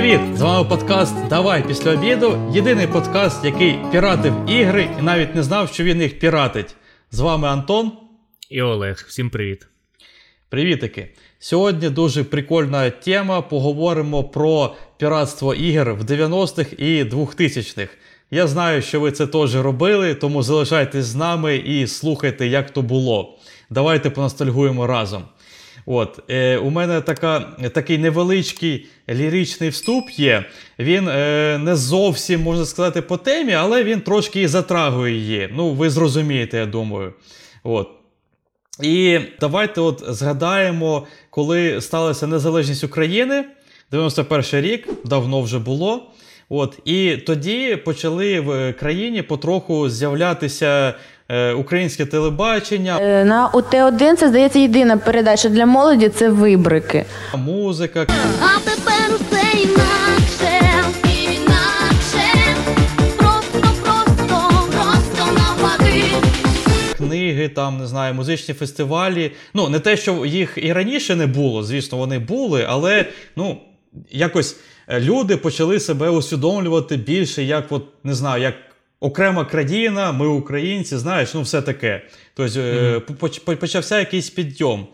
Привіт! З вами подкаст «Давай після обіду». Єдиний подкаст, який піратив ігри і навіть не знав, що він їх піратить. З вами Антон і Олег. Всім привіт. Привітики. Сьогодні дуже прикольна тема. Поговоримо про піратство ігор в 90-х і 2000-х. Я знаю, що ви це теж робили, тому залишайтесь з нами і слухайте, як то було. Давайте поностальгуємо разом. От, у мене такий невеличкий ліричний вступ є. Він не зовсім, можна сказати, по темі, але він трошки і затрагує її. Ну, ви зрозумієте, я думаю. От. І давайте от згадаємо, коли сталася незалежність України, 91 рік, давно вже було. От, і тоді почали в країні потроху з'являтися українське телебачення. На УТ1 це, здається, єдина передача для молоді – це вибрики. Музика. А тепер усе інакше, просто навпаки. Книги, там, не знаю, музичні фестивалі. Ну, не те, що їх і раніше не було, звісно, вони були, але, ну, якось люди почали себе усвідомлювати більше, як, от, не знаю, як окрема країна, ми українці, знаєш, ну все таке. Тобто почався якийсь підйом.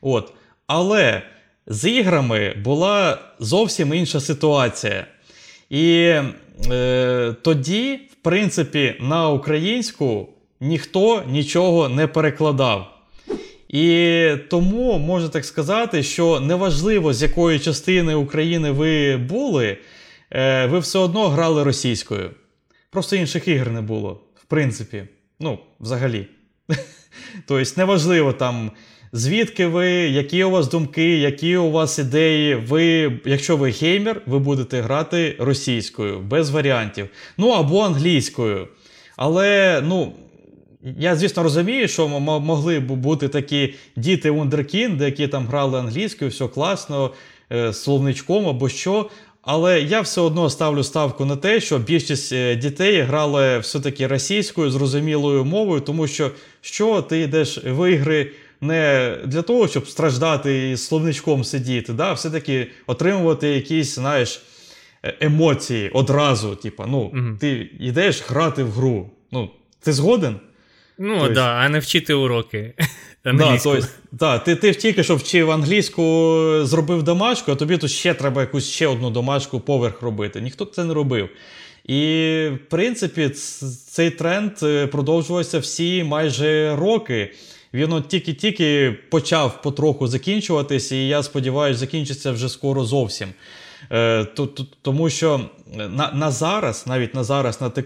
От. Але з іграми була зовсім інша ситуація. І тоді, в принципі, на українську ніхто нічого не перекладав. І тому, можна так сказати, що неважливо, з якої частини України ви були, ви все одно грали російською. Просто інших ігор не було, в принципі. Ну, взагалі. Тобто, неважливо там, звідки ви, які у вас думки, які у вас ідеї. Ви, якщо ви геймер, ви будете грати російською, без варіантів. Ну, або англійською. Але, ну, я, звісно, розумію, що могли б бути такі діти-вундеркінди, які там грали англійською, все класно, словничком або що. Але я все одно ставлю ставку на те, що більшість дітей грали все-таки російською, зрозумілою мовою, тому що ти йдеш в ігри не для того, щоб страждати і з словничком сидіти, да? Все-таки отримувати якісь, знаєш, емоції одразу. Типа, ну, ти йдеш грати в гру. Ну, ти згоден? Ну, так, да, а не вчити уроки. Да, тобто, да, ти тільки що вчив англійську, зробив домашку, а тобі тут ще треба якусь ще одну домашку поверх робити. Ніхто це не робив. І, в принципі, цей тренд продовжувався всі майже роки. Він от тільки-тільки почав потроху закінчуватись, і я сподіваюся, закінчиться вже скоро зовсім. Тому що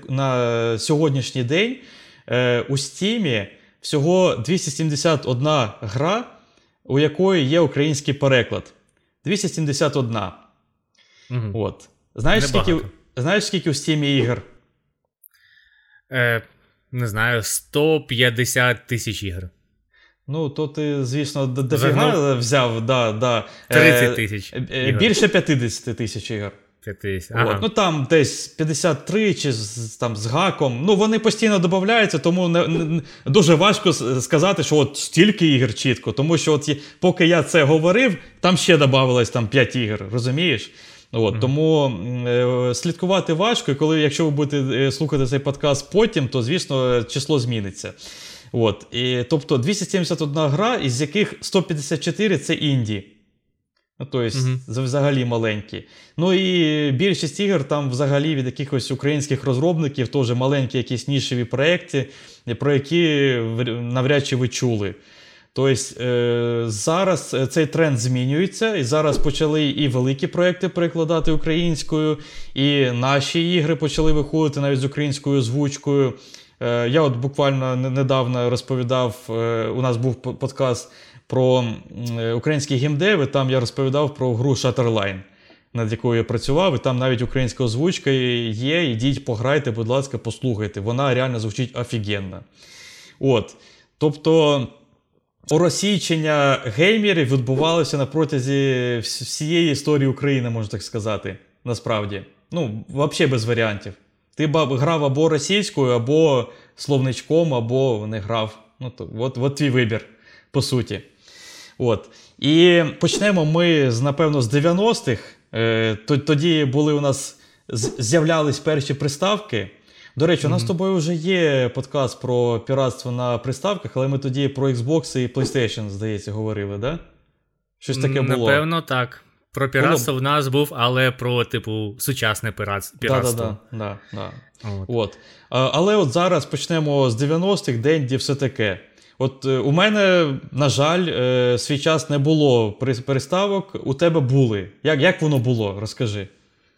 на сьогоднішній день у Стімі всього 271 гра, у якої є український переклад. 271. От. Знаєш, скільки у Стімі ігор? Не знаю, 150 тисяч ігор. Ну, то ти, звісно, дофіга взяв. Да. 30 тисяч. Більше 50 тисяч ігор. Ага. Ну там десь 53 чи там, з гаком. Ну вони постійно додаються, тому дуже важко сказати, що от стільки ігор чітко. Тому що от, поки я це говорив, там ще додавалось 5 ігор, розумієш? От, тому слідкувати важко, і якщо ви будете слухати цей подкаст потім, то, звісно, число зміниться. От, і, тобто 271 гра, із яких 154 – це інді. Ну, тобто, взагалі маленькі. Ну, і більшість ігор там взагалі від якихось українських розробників, теж маленькі якісь нішеві проєкти, про які навряд чи ви чули. Тобто, зараз цей тренд змінюється, і зараз почали і великі проєкти перекладати українською, і наші ігри почали виходити навіть з українською озвучкою. Я от буквально недавно розповідав, у нас був подкаст про українські геймдеви, там я розповідав про гру Shutterline, над якою я працював, і там навіть українська озвучка є, ідіть, пограйте, будь ласка, послухайте. Вона реально звучить офігенно. От. Тобто, оросійчення геймерів відбувалося на протязі всієї історії України, можна так сказати, насправді. Ну, взагалі без варіантів. Ти грав або російською, або словничком, або не грав. Ну, то, от твій вибір, по суті. От. І почнемо ми, напевно, з 90-х, Тоді були у нас, з'являлись перші приставки. До речі, у нас з тобою вже є подкаст про піратство на приставках, але ми тоді про Xbox і PlayStation, здається, говорили, да? Щось таке було. Напевно, так. Про піратство в нас був, але про, типу, сучасне піратство. От. Але от зараз почнемо з 90-х, денді, все таке. От у мене, на жаль, свій час не було приставок, у тебе були. Як воно було? Розкажи.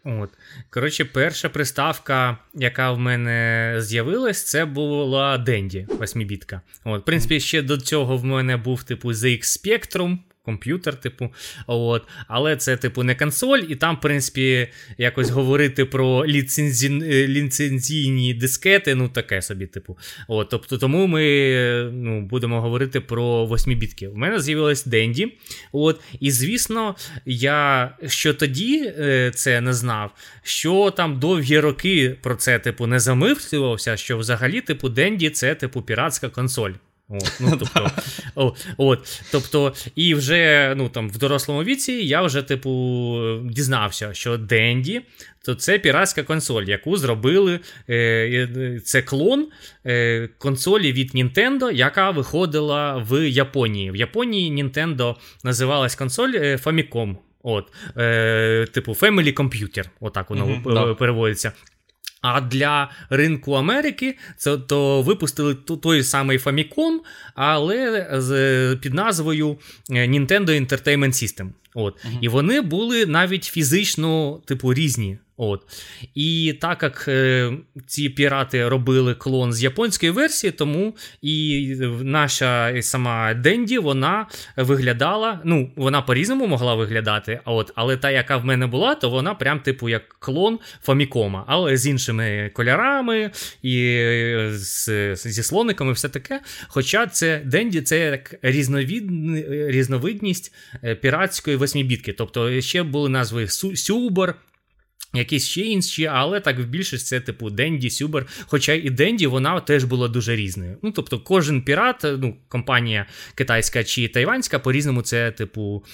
От. Коротше, перша приставка, яка в мене з'явилась, це була Денді, 8-бітка. В принципі, ще до цього в мене був, типу, ZX Spectrum, комп'ютер, типу, от. Але це, типу, не консоль, і там, в принципі, якось говорити про ліцензійні дискети, ну, таке собі, типу. От. Тобто, тому ми, ну, будемо говорити про 8-бітки. У мене з'явилась Денді, от. І, звісно, я, що тоді це не знав, що там довгі роки про це, типу, не замислювався, що взагалі, типу, Денді це, типу, піратська консоль. От, ну, тобто, тобто, і вже, ну, там, в дорослому віці я вже, типу, дізнався, що Денді, то це піратська консоль, яку зробили, це клон консолі від Nintendo, яка виходила в Японії. В Японії Nintendo називалась консоль Famicom, от, типу, Family Computer, отак воно переводиться. А для ринку Америки це то випустили той самий Famicom, але під назвою Nintendo Entertainment System. От. І вони були навіть фізично, типу, різні. От. І так як ці пірати робили клон з японської версії, тому і наша сама Денді, вона виглядала, ну, вона по-різному могла виглядати, от, але та, яка в мене була, то вона прям, типу, як клон Фамікома, але з іншими кольорами і зі слониками, все таке. Хоча це Денді, це як різновидність піратської восьмібітки, тобто ще були назви Сюбер, якісь ще інші, але так в більшості це типу Денді, Сюбер, хоча і Денді вона теж була дуже різною. Ну, тобто кожен пірат, ну, компанія китайська чи тайванська, по-різному це типу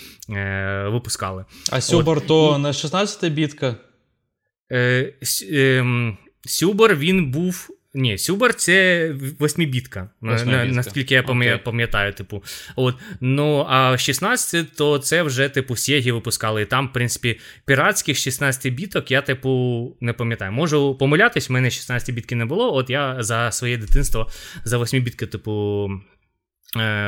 випускали. А Сюбер то на 16-бітка? Сюбер він був... Ні, Сюбер це 8-бітка, наскільки я пам'ятаю, типу. От, ну, а 16, то це вже, типу, Сєгі випускали. І там, в принципі, піратських 16-біток я, типу, не пам'ятаю. Можу помилятись, в мене 16-бітки не було, от я за своє дитинство, за 8-бітки, типу,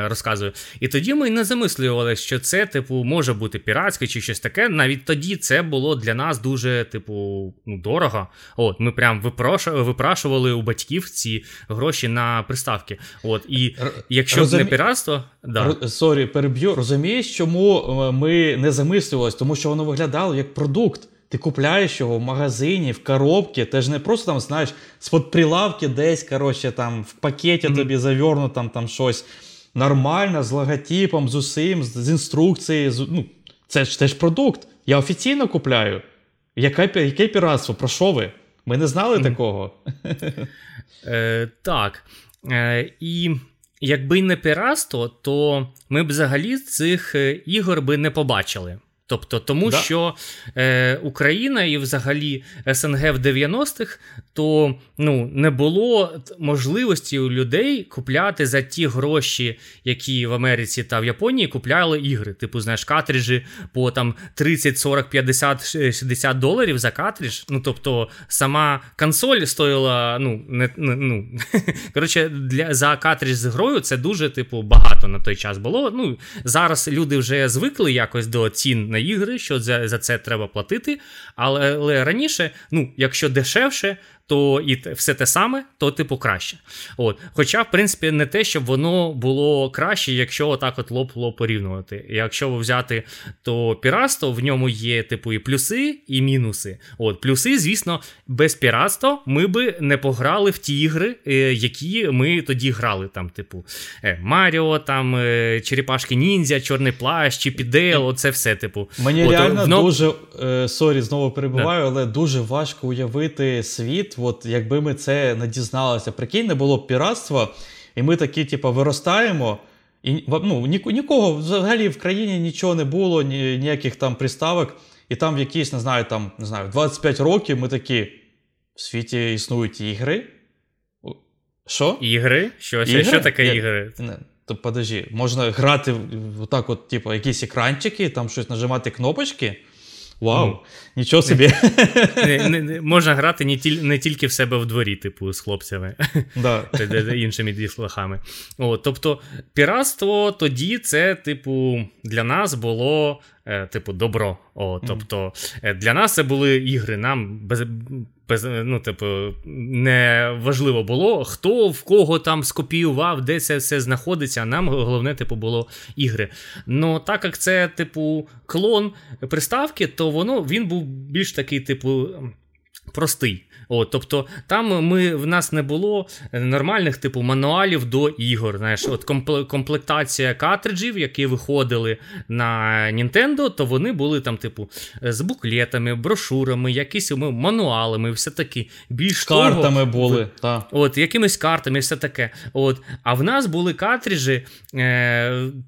розказую. І тоді ми не замислювали, що це, типу, може бути піратське чи щось таке. Навіть тоді це було для нас дуже, типу, ну, дорого. От, ми прям випрашували у батьків ці гроші на приставки. От, і якщо не піратство... Да. Сорі, переб'ю. Розумієш, чому ми не замислювалися? Тому що воно виглядало як продукт. Ти купляєш його в магазині, в коробці, ти ж не просто там, знаєш, з-под прилавки десь, коротше, там, в пакеті тобі завірно там щось. Нормально, з логотипом, з усім, з інструкцією. Ну, це ж продукт. Я офіційно купляю. Яке піратство? Про що ви? Ми не знали такого. Так. І якби не піратство, то ми б взагалі цих ігор би не побачили. Тобто, тому що Україна і взагалі СНГ в 90-х, то, ну, не було можливості у людей купляти за ті гроші, які в Америці та в Японії купляли ігри. Типу, знаєш, картриджі по там 30, 40, 50, 60 доларів за картридж. Ну, тобто, сама консоль стоїла, ну, коротше, за картридж з грою це дуже, типу, багато на той час було. Ну, зараз люди вже звикли якось до цін ігри, що за це треба платити, але раніше, ну, якщо дешевше, то і все те саме, то, типу, краще. От. Хоча, в принципі, не те, щоб воно було краще, якщо отак от лоб-лоб порівнювати. Якщо взяти то піратство, в ньому є, типу, і плюси, і мінуси. От. Плюси, звісно, без піратства ми би не пограли в ті ігри, які ми тоді грали. Там, типу, Маріо, там, Черепашки Ніндзя, Чорний Плащ, Чіп і Дейл, оце все, типу. Мені от, реально дуже, сорі, знову перебуваю, але дуже важко уявити світ, от якби ми це не дізналися. Прикинь, не було б піратства, і ми такі, типу, виростаємо, і, ну, нікого, взагалі в країні нічого не було, ніяких там приставок, І там в якісь, не знаю, 25 років ми такі, в світі існують ігри? Що? Ігри? Що таке ігри? То подожди, можна грати отак от, типу, якісь екранчики, там щось нажимати кнопочки? Вау, нічого собі. Можна грати не тільки в себе в дворі, типу, з хлопцями, іншими дітлахами. Тобто, піратство тоді це, типу, для нас було, типу, добро. Тобто, для нас це були ігри, нам не важливо було, хто в кого там скопіював, де це все знаходиться, а нам головне, типу, було ігри. Ну, так як це, типу, клон приставки, то він був більш такий, типу, простий. Тобто там в нас не було нормальних, типу, мануалів до ігор. Знаєш, от комплектація картриджів, які виходили на Nintendo, то вони були там, типу, з буклетами, брошурами, якісь мануалами, все таки. Більш картами того, були, так. От, якимись картами, все таке. От, а в нас були картриджі,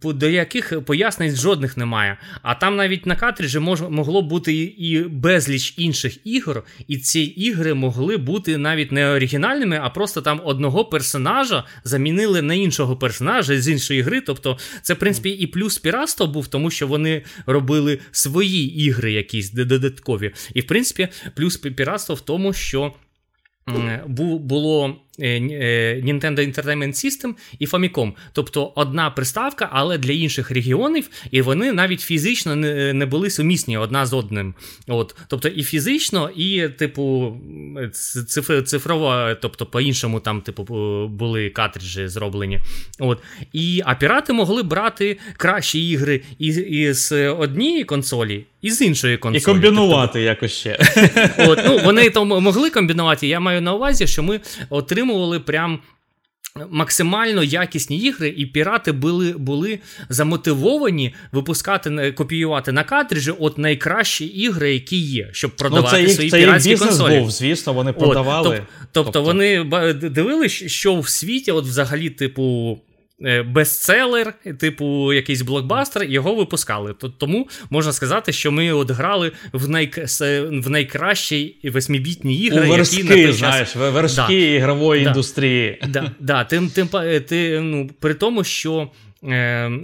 до яких пояснень жодних немає. А там навіть на картриджі могло бути і безліч інших ігор, і ці ігри могли бути навіть не оригінальними, а просто там одного персонажа замінили на іншого персонажа з іншої гри. Тобто це, в принципі, і плюс піратства був, тому що вони робили свої ігри якісь додаткові. І, в принципі, плюс піратства в тому, що було Nintendo Entertainment System і Famicom. Тобто одна приставка, але для інших регіонів, і вони навіть фізично не були сумісні одна з одним. От. Тобто і фізично, і типу цифрово, тобто по-іншому там типу були картриджі зроблені. От. А пірати могли брати кращі ігри і з однієї консолі, і з іншої консолі. І комбінувати тобто, якось ще. От. Ну, вони там могли комбінувати, я маю на увазі, що ми отримали прям максимально якісні ігри, і пірати були замотивовані випускати, копіювати на картриджі от найкращі ігри, які є, щоб продавати свої піратські консолі. Це бізнес був, звісно, вони продавали. Тобто вони дивилися, що в світі от взагалі, типу, бестселер, типу якийсь блокбастер, його випускали. Тому можна сказати, що ми от грали в найкращі восьмібітні ігри. У вершки, які, на той час... вершки ігрової індустрії. При тому, що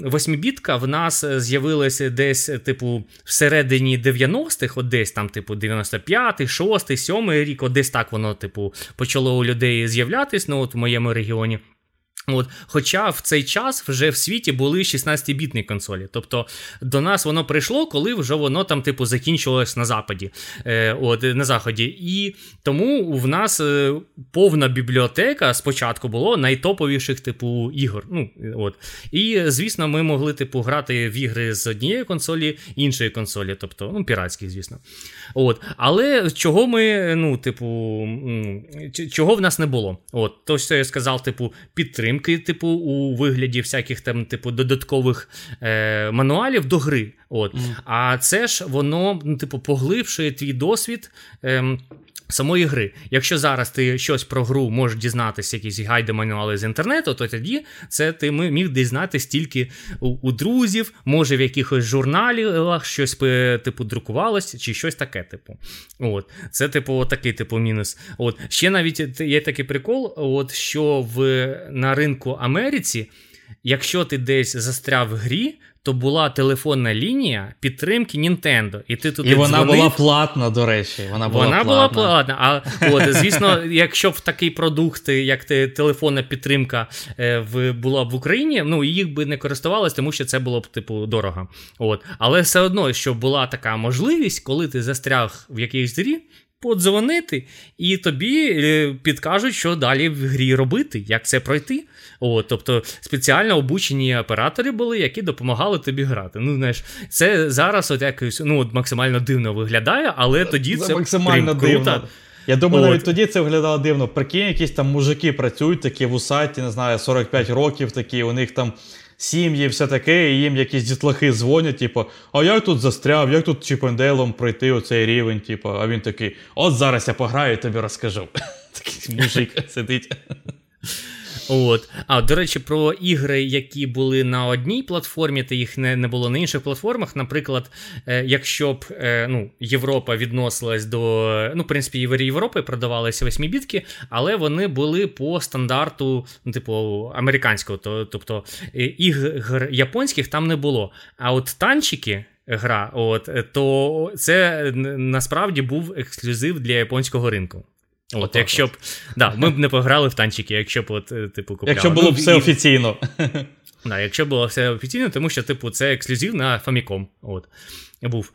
восьмібітка в нас з'явилася десь, типу, всередині 90-х, от десь там, типу, 95-й, 6-й, 7-й рік, от десь так воно, типу, почало у людей з'являтись, ну, от в моєму регіоні. От, хоча в цей час вже в світі були 16-бітні консолі. Тобто до нас воно прийшло, коли вже воно там, типу, закінчилось на Заході. На Заході. І тому в нас повна бібліотека спочатку було найтоповіших, типу, ігор. Ну, от. І, звісно, ми могли, типу, грати в ігри з однієї консолі, іншої консолі. Тобто, ну, піратські, звісно. От. Але чого ми, ну, типу, чого в нас не було? От. То, що я сказав, типу, підтримка. Типу, у вигляді всяких там, типу, додаткових мануалів до гри. От. А це ж воно, ну, типу, поглибшує твій досвід самої гри. Якщо зараз ти щось про гру можеш дізнатися, якісь гайди, мануали з інтернету, то тоді це ти міг дізнатися тільки у друзів, може в якихось журналах щось, типу, друкувалось, чи щось таке, типу. От. Це, типу, такий, типу, мінус. От. Ще навіть є такий прикол, от, що на ринку Америці, якщо ти десь застряв в грі, то була телефонна лінія підтримки Nintendo. І ти туди вона дзвонив. Була платна, до речі. Вона була платна. А, от, звісно, якщо б такий продукт, як телефонна підтримка була б в Україні, ну, їх би не користувалось, тому що це було б, типу, дорого. От. Але все одно, що була така можливість, коли ти застряг в якійсь грі, подзвонити, і тобі підкажуть, що далі в грі робити, як це пройти. От, тобто спеціально обучені оператори були, які допомагали тобі грати. Ну, знаєш, це зараз от якось, ну, от максимально дивно виглядає, але тоді це максимально дивно. Я думаю, навіть тоді це виглядало дивно. Прикинь, якісь там мужики працюють такі в усаті, не знаю, 45 років такі, у них там сім'ї, все таке, і їм якісь дітлахи дзвонять, типу, а я тут застряв, як тут чіпендейлом пройти оцей рівень, типу, а він такий, от зараз я пограю і тобі розкажу. Такий мужик сидить. От. А, до речі, про ігри, які були на одній платформі, та їх не було на інших платформах. Наприклад, якщо б Європа відносилась до... Ну, в принципі, Європи продавалися 8-бітки, але вони були по стандарту, американського. Тобто, ігр японських там не було. А от танчики... гра, то це насправді був ексклюзив для японського ринку. От, якщо б, ми б не пограли в танчики, якщо б купляли. Якщо було б все офіційно. Да, якщо було все офіційно, тому що це ексклюзив на Famicom. От. Був.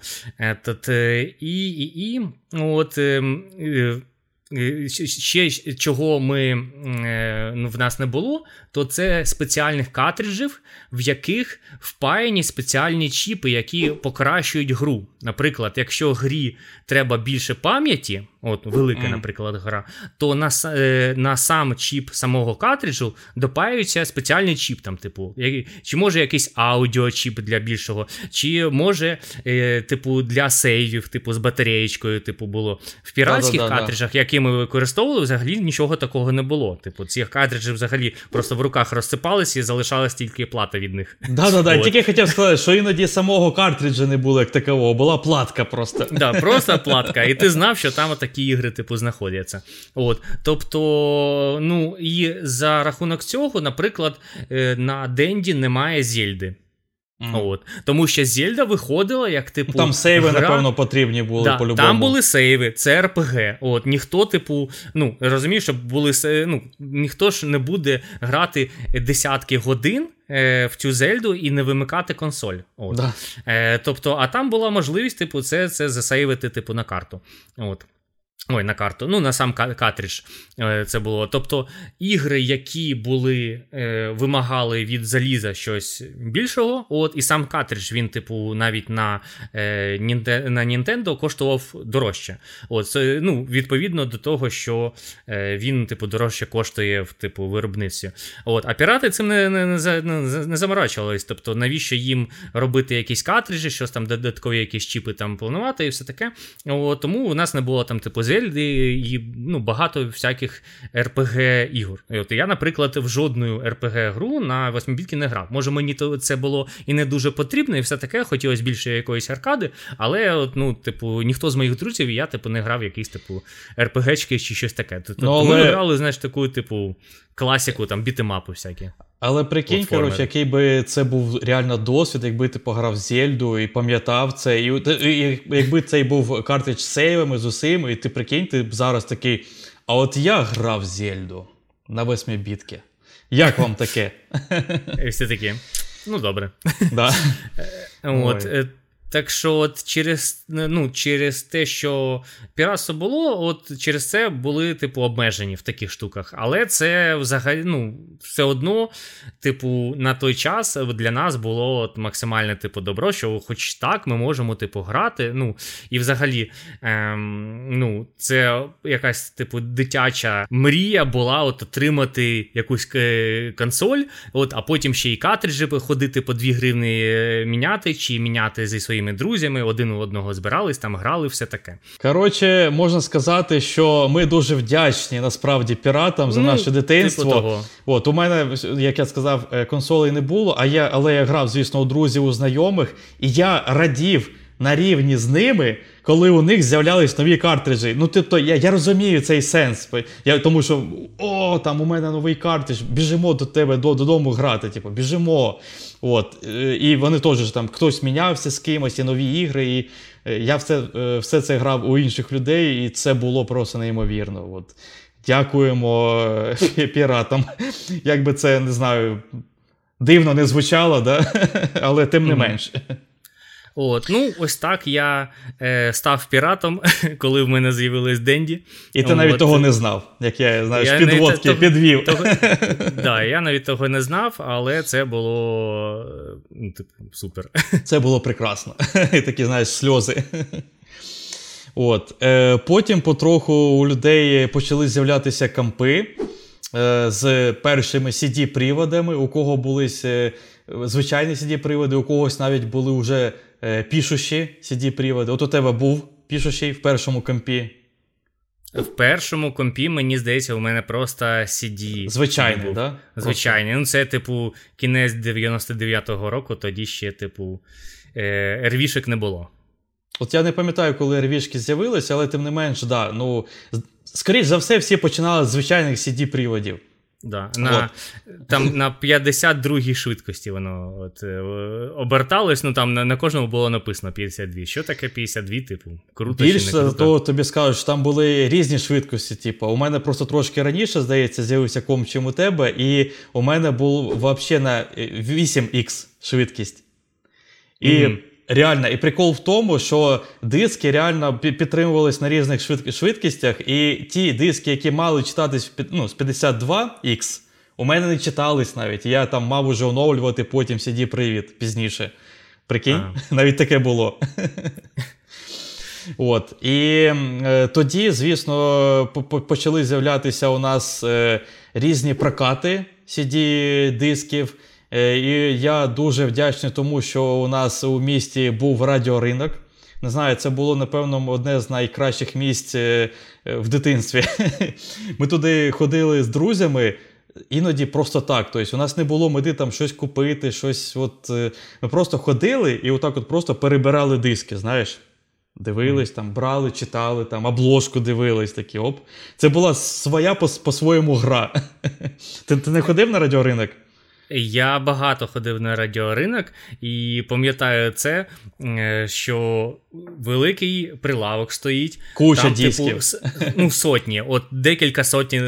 Ще чого в нас не було, то це спеціальних картриджів, в яких впаяні спеціальні чіпи, які покращують гру. Наприклад, якщо грі треба більше пам'яті, велика, наприклад, гра, то на сам чіп самого картриджу допаюється спеціальний чіп, чи може якийсь аудіочіп для більшого, чи може, для сейвів, з батареєчкою, було. В піратських картриджах, які ми використовували, взагалі нічого такого не було. Ці картриджі взагалі просто в руках розсипалися і залишалась тільки плата від них. Да-да-да, тільки хотів сказати, що іноді самого картриджа не було як такового, була платка просто. Да, просто платка, і ти знав, що там такі ігри, знаходяться. От. Тобто, і за рахунок цього, наприклад, на Денді немає Зельди. От. Тому що Зельда виходила як, там сейви, гра... напевно, потрібні були, по-любому. Там були сейви, це РПГ. От, ніхто, розумієш, щоб були, ніхто ж не буде грати десятки годин в цю Зельду і не вимикати консоль. От. Да. А там була можливість, це засейвити, на карту. От. Ой, на карту, на сам картридж це було. Тобто ігри, які були, вимагали від заліза щось більшого, і сам картридж, він, навіть на Nintendo коштував дорожче. Це, відповідно до того, що він, дорожче коштує в, виробництві. А пірати цим не заморачувались. Тобто, навіщо їм робити якісь картриджі, щось там додаткові якісь чіпи там планувати і все таке. Тому у нас не було там, Зельди і багато всяких РПГ-ігор. Я, наприклад, в жодну РПГ-гру на 8-бітки не грав. Може, мені це було і не дуже потрібно, і все таке, хотілося більше якоїсь аркади, але, ніхто з моїх друзів, і я, не грав якісь, РПГ-чки чи щось таке. Ми грали, знаєш, таку, класику, там, бітемапи всякі. Але прикинь, коротше, який би це був реально досвід, якби ти пограв Зельду і пам'ятав це, і якби цей був картридж з сейвами, з усім, і ти прикинь, ти зараз такий, а от я грав Зельду на 8-бітки. Як вам таке? І всі такі, добре. Да. Так що через те, що піратство було, через це були обмежені в таких штуках. Але це взагалі, все одно, на той час для нас було максимальне добро, що хоч так ми можемо грати. І взагалі, це якась дитяча мрія була отримати якусь консоль, а потім ще й картриджі ходити по 2 гривні міняти чи міняти зі своїм друзями, один у одного збирались, там грали, все таке. Коротше, можна сказати, що ми дуже вдячні, насправді, піратам за наше дитинство. У мене, як я сказав, консолей не було, але я грав, звісно, у друзів, у знайомих, і я радів на рівні з ними, коли у них з'являлись нові картриджі. Я розумію цей сенс. Тому що, там у мене новий картридж, біжимо до тебе додому грати, біжимо. І вони теж там, хтось мінявся з кимось, і нові ігри, і я все це грав у інших людей, і це було просто неймовірно. Дякуємо піратам. Як би це, не знаю, дивно не звучало, да? Але тим не менше. Ось так я став піратом, коли в мене з'явились Денді. І ти навіть того не знав, як я, знаєш, підводки підвів. Так, я навіть того не знав, але це було, супер. Це було прекрасно. І такі, знаєш, сльози. Потім потроху у людей почали з'являтися компи з першими CD-приводами, у кого були звичайні CD-приводи, у когось навіть були вже пішущі CD-приводи. От у тебе був пішущий в першому компі? В першому компі, мені здається, у мене просто CD. Звичайний, так? Звичайний. Ну, це, типу, кінець 99-го року, тоді ще, типу, рвішек не було. От я не пам'ятаю, коли рвішки з'явилися, але тим не менш, да, ну, скоріш за все, всі починали з звичайних CD-приводів. Да, там на 52-й швидкості воно от, оберталось, ну там на кожному було написано 52. Що таке 52, типу? Круто більше, чи не круто? То тобі скажуть, що там були різні швидкості, типу. У мене просто трошки раніше, здається, з'явився комп, чим у тебе, і у мене був взагалі на 8X швидкість. І реально, і прикол в тому, що диски реально підтримувались на різних швидкістях, і ті диски, які мали читатись з 52X, у мене не читались навіть. Я там мав уже оновлювати потім CD-привід пізніше. Прикинь? Навіть таке було. От. І тоді, звісно, почали з'являтися у нас різні прокати CD-дисків. І я дуже вдячний тому, що у нас у місті був радіоринок. Не знаю, це було, напевно, одне з найкращих місць в дитинстві. Ми туди ходили з друзями, іноді просто так. Тобто у нас не було мети там щось купити, щось... От, ми просто ходили і отак от просто перебирали диски, знаєш. Дивились, там, брали, читали, там, обложку дивились, такі, оп. Це була своя по-своєму гра. Ти не ходив на радіоринок? Я багато ходив на радіоринок і пам'ятаю це, що великий прилавок стоїть. Куча там, дисків. Типу, сотні, от декілька сотень,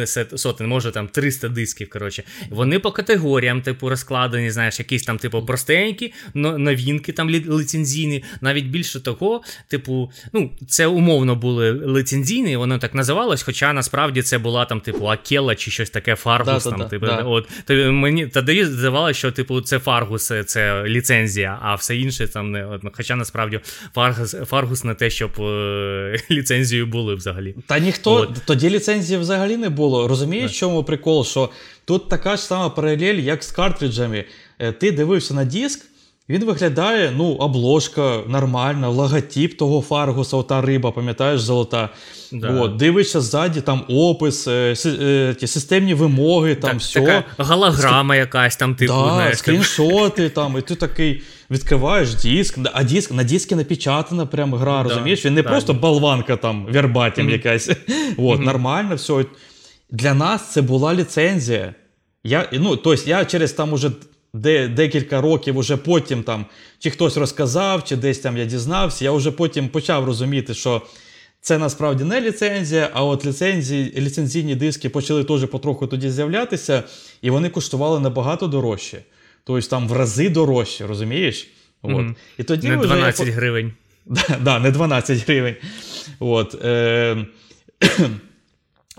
може там 300 дисків, коротше. Вони по категоріям, типу, розкладені, знаєш, якісь там, типу, простенькі, новинки там ліцензійні, навіть більше того, типу, ну, це умовно були ліцензійні, воно так називалось, хоча насправді це була там, типу, Акела чи щось таке, Фаргус, там, типу, от, мені, та даю, здавалося, що типу це Фаргус, це ліцензія, а все інше там не. Хоча насправді Фаргус не те, щоб ліцензією були взагалі. Та ніхто тоді ліцензії взагалі не було. Розумієш, в чому прикол? Що тут така ж сама паралель, як з картриджами. Ти дивився на диск, він виглядає, ну, обложка нормальна, логотип того Фаргуса, ота риба, пам'ятаєш, золота. Да. От, дивишся ззаді, там опис, системні вимоги, там все. Така голограма якась там, типу. Да, знаєш, скріншоти там, і ти такий відкриваєш диск, а диск, на диску напечатана прям гра, розумієш? Він не просто болванка там, вербатим якась. От, нормально все. Для нас це була ліцензія. Я через там уже... Декілька років уже потім там, чи хтось розказав, чи десь там я дізнався, я вже потім почав розуміти, що це насправді не ліцензія, а от ліцензійні диски почали теж потроху тоді з'являтися, і вони коштували набагато дорожче. Тобто там в рази дорожче, розумієш? От. І тоді не 12 гривень. Не 12 гривень. От.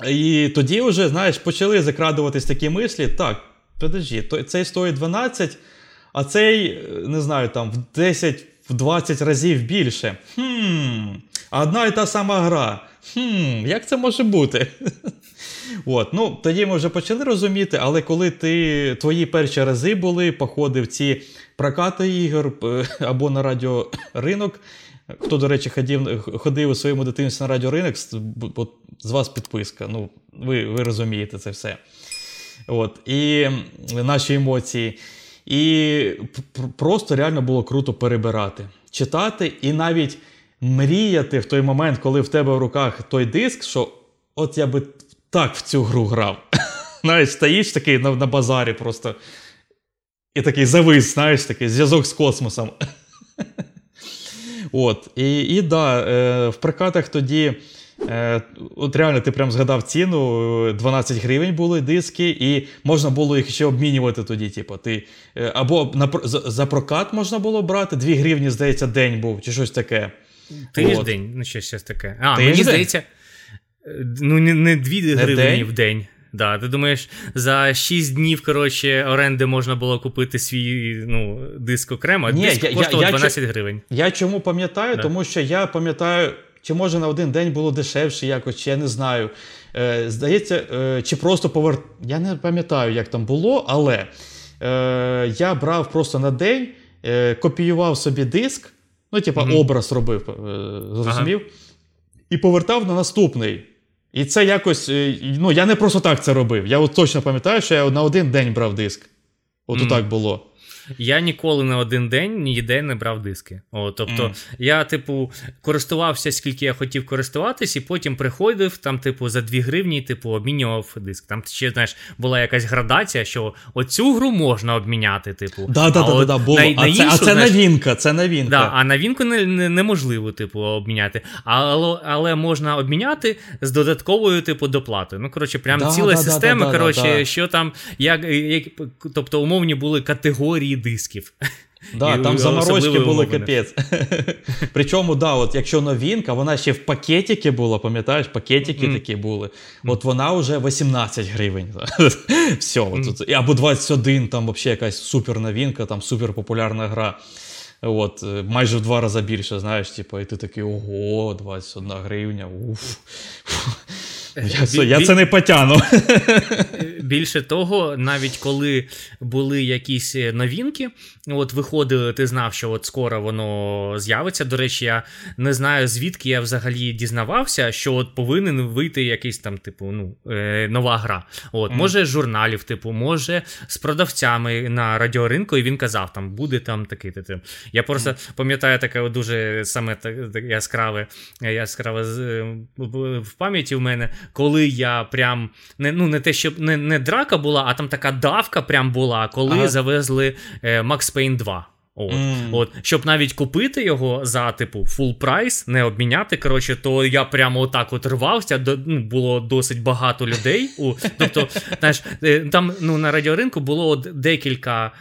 І тоді вже, знаєш, почали закрадуватись такі мислі, так, подожди, цей стоїть 12, а цей, не знаю, там, в 10-20 разів більше. Одна і та сама гра. Як це може бути? От, ну, тоді ми вже почали розуміти, але коли твої перші рази були, походи в ці прокати ігор або на радіоринок, хто, до речі, ходив у своєму дитинстві на радіоринок, з вас підписка, ну, ви розумієте це все. От, і наші емоції. І просто реально було круто перебирати, читати і навіть мріяти в той момент, коли в тебе в руках той диск, що от я би так в цю гру грав. Навіть стоїш такий на базарі просто і такий завис, знаєш, такий зв'язок з космосом. От, і да, в прокатах тоді... От реально ти прям згадав ціну, 12 гривень були диски, і можна було їх ще обмінювати тоді, типу, або за прокат можна було брати, 2 гривні, здається, день був, чи щось таке. Тиждень, ну щось таке. Мені здається, ну не 2 гривні в день. Да, ти думаєш, за 6 днів, коротше, оренди можна було купити свій, ну, диск окремо, диск коштував 12 гривень. Я чому пам'ятаю, тому що я пам'ятаю, чи може на один день було дешевше якось, чи я не знаю. Здається, чи просто я не пам'ятаю, як там було, але я брав просто на день, копіював собі диск, образ робив, зрозумів, і повертав на наступний. І це якось, ну, я не просто так це робив. Я от точно пам'ятаю, що я на один день брав диск. От отак було. Я ніколи на один день ніде не брав диски. Тобто, я, типу, користувався, скільки я хотів користуватись, і потім приходив, там, типу, за 2 гривні, типу, обмінював диск. Там, ще, знаєш, була якась градація, що оцю гру можна обміняти, типу. Да, було. Це новинка. Да, а новинку неможливо, типу, обміняти. Але можна обміняти з додатковою, типу, доплатою. Ну, коротше, прям ціла система, що там, як, тобто, умовні були категорії дисків. Да, там заморочки були капець. Причому, да, от якщо новинка, вона ще в пакетики була, пам'ятаєш, пакетики такі були. От вона вже 18 гривень. Все, от, або 21, там взагалі якась супер новинка, там супер популярна гра. От, майже в 2 рази більше, знаєш, типу, і ти такий, ого, 21 гривня, уф. Я це не потягну. Більше того, навіть коли були якісь новинки, от виходили, ти знав, що от скоро воно з'явиться. До речі, я не знаю, звідки я взагалі дізнавався, що от повинен вийти якийсь там, типу, ну, нова гра. От, може, з журналів, типу, може, з продавцями на радіоринку, і він казав, там, буде там такий. Я просто пам'ятаю таке дуже саме яскраве в пам'яті в мене, коли я прям, не драка була, а там така давка прям була, коли завезли Max Payne 2. От, щоб навіть купити його за, типу, full price, не обміняти, коротше, то я прямо отак от рвався, було досить багато людей, тобто, знаєш, там, ну, на радіоринку було декілька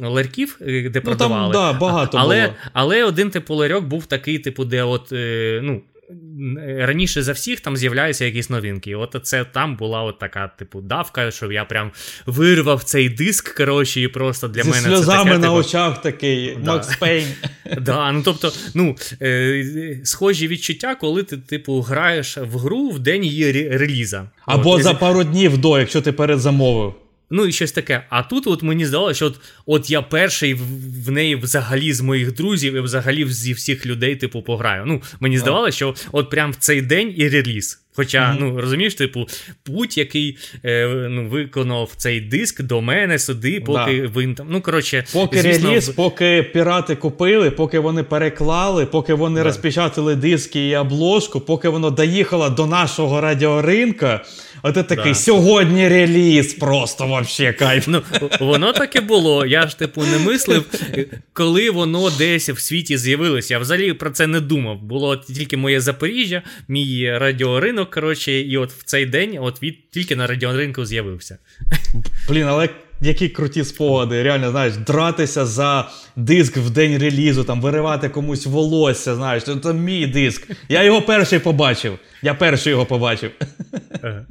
ларьків, де продавали, там, багато було. Але один, типу, ларьок був такий, типу, де от, ну, раніше за всіх там з'являються якісь новинки. От це там була от така, типу, давка, що я прям вирвав цей диск, коротше, і просто для мене це таке... Зі сльозами на очах такий, Max Payne. Да, ну, тобто, ну, схожі відчуття, коли ти, типу, граєш в гру в день її реліза. Або за пару днів до, якщо ти передзамовив. Ну і щось таке. А тут от мені здалося, що от я перший в неї взагалі з моїх друзів і взагалі зі всіх людей, типу, пограю. Ну, мені здавалося, що от прям в цей день і реліз. Хоча, ну, розумієш, типу, путь, який виконав цей диск до мене сюди, поки він там, ну, коротше... Поки звісно, реліз, поки пірати купили, поки вони переклали, поки вони розпечатали диски і обложку, поки воно доїхало до нашого радіоринка, от такий, сьогодні реліз, просто вообще кайф. Ну, воно таке було, я ж, типу, не мислив, коли воно десь в світі з'явилось. Я взагалі про це не думав. Було тільки моє Запоріжжя, мій радіоринок, коротше, і от в цей день от він тільки на радіоринку з'явився. Блін, але які круті спогади. Реально, знаєш, дратися за диск в день релізу, там, виривати комусь волосся, знаєш, це мій диск. Я перший його побачив. Ага.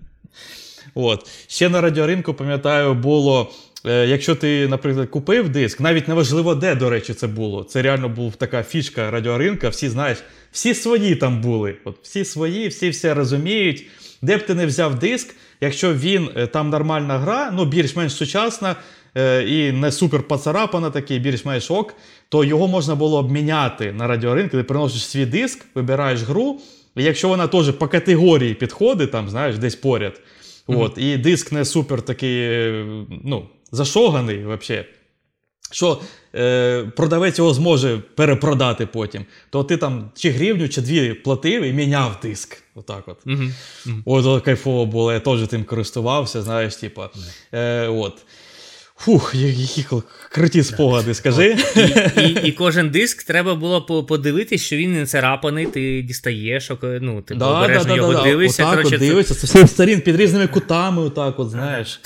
От. Ще на радіоринку, пам'ятаю, було, якщо ти, наприклад, купив диск, навіть неважливо де, до речі, це було. Це реально була така фішка радіоринка, всі, знаєш, всі свої там були. От всі свої, всі все розуміють. Де б ти не взяв диск, якщо він, там нормальна гра, ну більш-менш сучасна і не супер поцарапана, такий більш-менш ок, то його можна було обміняти на радіоринку. Ти приносиш свій диск, вибираєш гру, і якщо вона теж по категорії підходить, там, знаєш, десь поряд, от, і диск не супер такий, ну, зашоганий взагалі, що продавець його зможе перепродати потім, то ти там чи гривню, чи 2 платив і міняв диск. Отак от. От кайфово було, я теж тим користувався, знаєш, типа, от. Фух, які круті спогади, скажи. І кожен диск треба було подивитись, що він не царапаний, ти дістаєш, ну, ти обережно його дивишся. Отак от дивишся, це всіх сторін, під різними кутами, отак от, знаєш.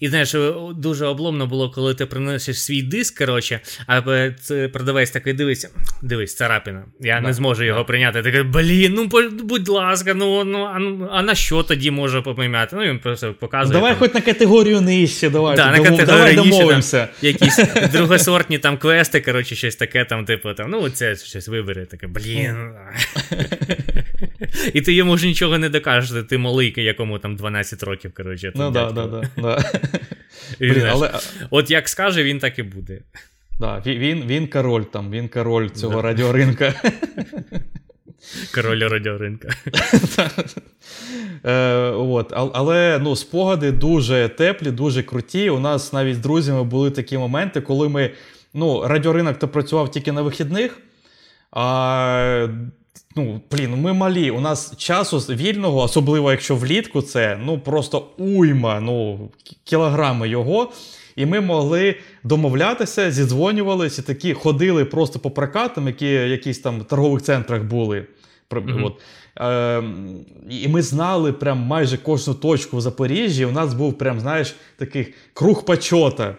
І знаєш, дуже обломно було, коли ти приносиш свій диск, коротше, а продавець такий дивиться, дивись, царапина, я не зможу його прийняти. Ти кажеш, блін, ну, будь ласка, ну, а на що тоді можу поміняти? Ну, він просто показує. Давай хоч на категорію нижче, давай. Давай домовимося. Якісь другосортні там квести, коротше, щось таке там, типу, там, ну, це щось вибери, таке, блін. І ти йому ж нічого не докажеш, ти малийка, якому там 12 років, коротше. Ну, да. Блін, але... От як скаже, він так і буде. Да, він король там, він король цього радіоринка. Король радіоринка. Але спогади дуже теплі, дуже круті. У нас навіть з друзями були такі моменти, коли ми... радіоринок-то працював тільки на вихідних. Ми малі. У нас часу вільного, особливо якщо влітку, це просто уйма, кілограми його. І ми могли домовлятися, зідзвонювалися, такі ходили просто по прокатам, які в якісь там торгових центрах були. Mm-hmm. І ми знали прям майже кожну точку в Запоріжжі. У нас був прям, таких круг почота.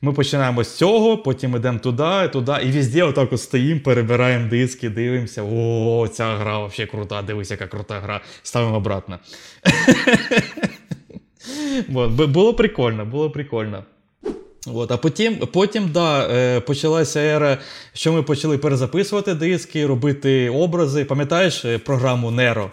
Ми починаємо з цього, потім йдемо туди, і везде отак стоїмо, перебираємо диски, дивимося. О, ця гра вообще крута, дивись, яка крута гра. Ставимо обратно. Було прикольно. А потім почалася ера, що ми почали перезаписувати диски, робити образи. Пам'ятаєш програму Nero?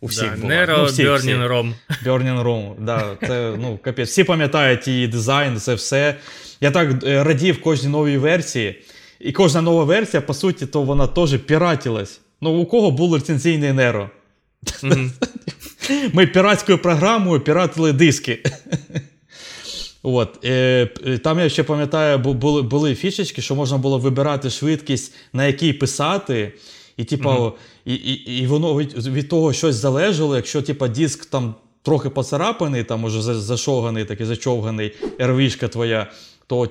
У всіх була. Nero, Burning Room. Burning Room, це, капець. Всі пам'ятають її дизайн, це все. Я так радів кожній новій версії. І кожна нова версія, по суті, то вона теж піратилась. У кого був ліцензійний Nero? Mm-hmm. Ми піратською програмою піратили диски. Там, я ще пам'ятаю, були фішечки, що можна було вибирати швидкість, на якій писати. І, mm-hmm. і воно від того щось залежало. Якщо диск там трохи поцарапаний, там уже зашовганий, такий зачовганий, РВшка твоя, то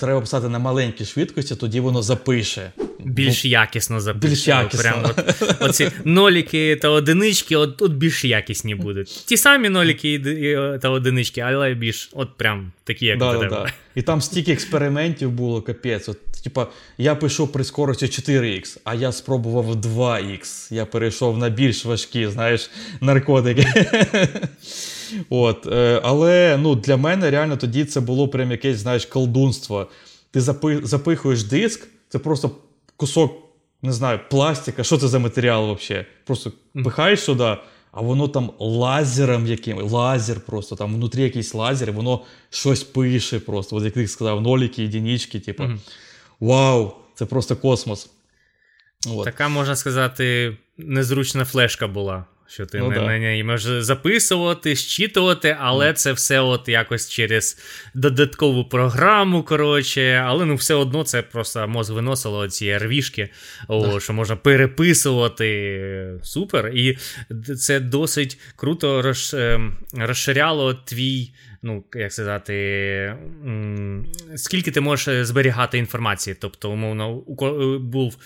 треба писати на маленькій швидкості, тоді воно запише. Більш якісно запише. Більш якісно. Прямо оці ноліки та одинички от більш якісні будуть. Ті самі ноліки та одинички, але більш прям такі, як у тебе. І там стільки експериментів було, капець. Я пишу при скорості 4х, а я спробував 2х. Я перейшов на більш важкі, наркотики. Але для мене реально тоді це було прям якесь, колдунство. Ти запихуєш диск, це просто кусок, пластика, що це за матеріал взагалі? Просто пихаєш сюди, а воно там лазером яким, лазер просто, там внутрі якийсь лазер, воно щось пише просто. Як ти сказав, ноліки, єдинички, вау, це просто космос. Така, можна сказати, незручна флешка була. Що ти не можеш записувати, щитувати, але це все якось через додаткову програму, але все одно це просто мозг виносило ці рвішки, що можна переписувати, супер, і це досить круто розширяло твій, скільки ти можеш зберігати інформації. Тобто, умовно, був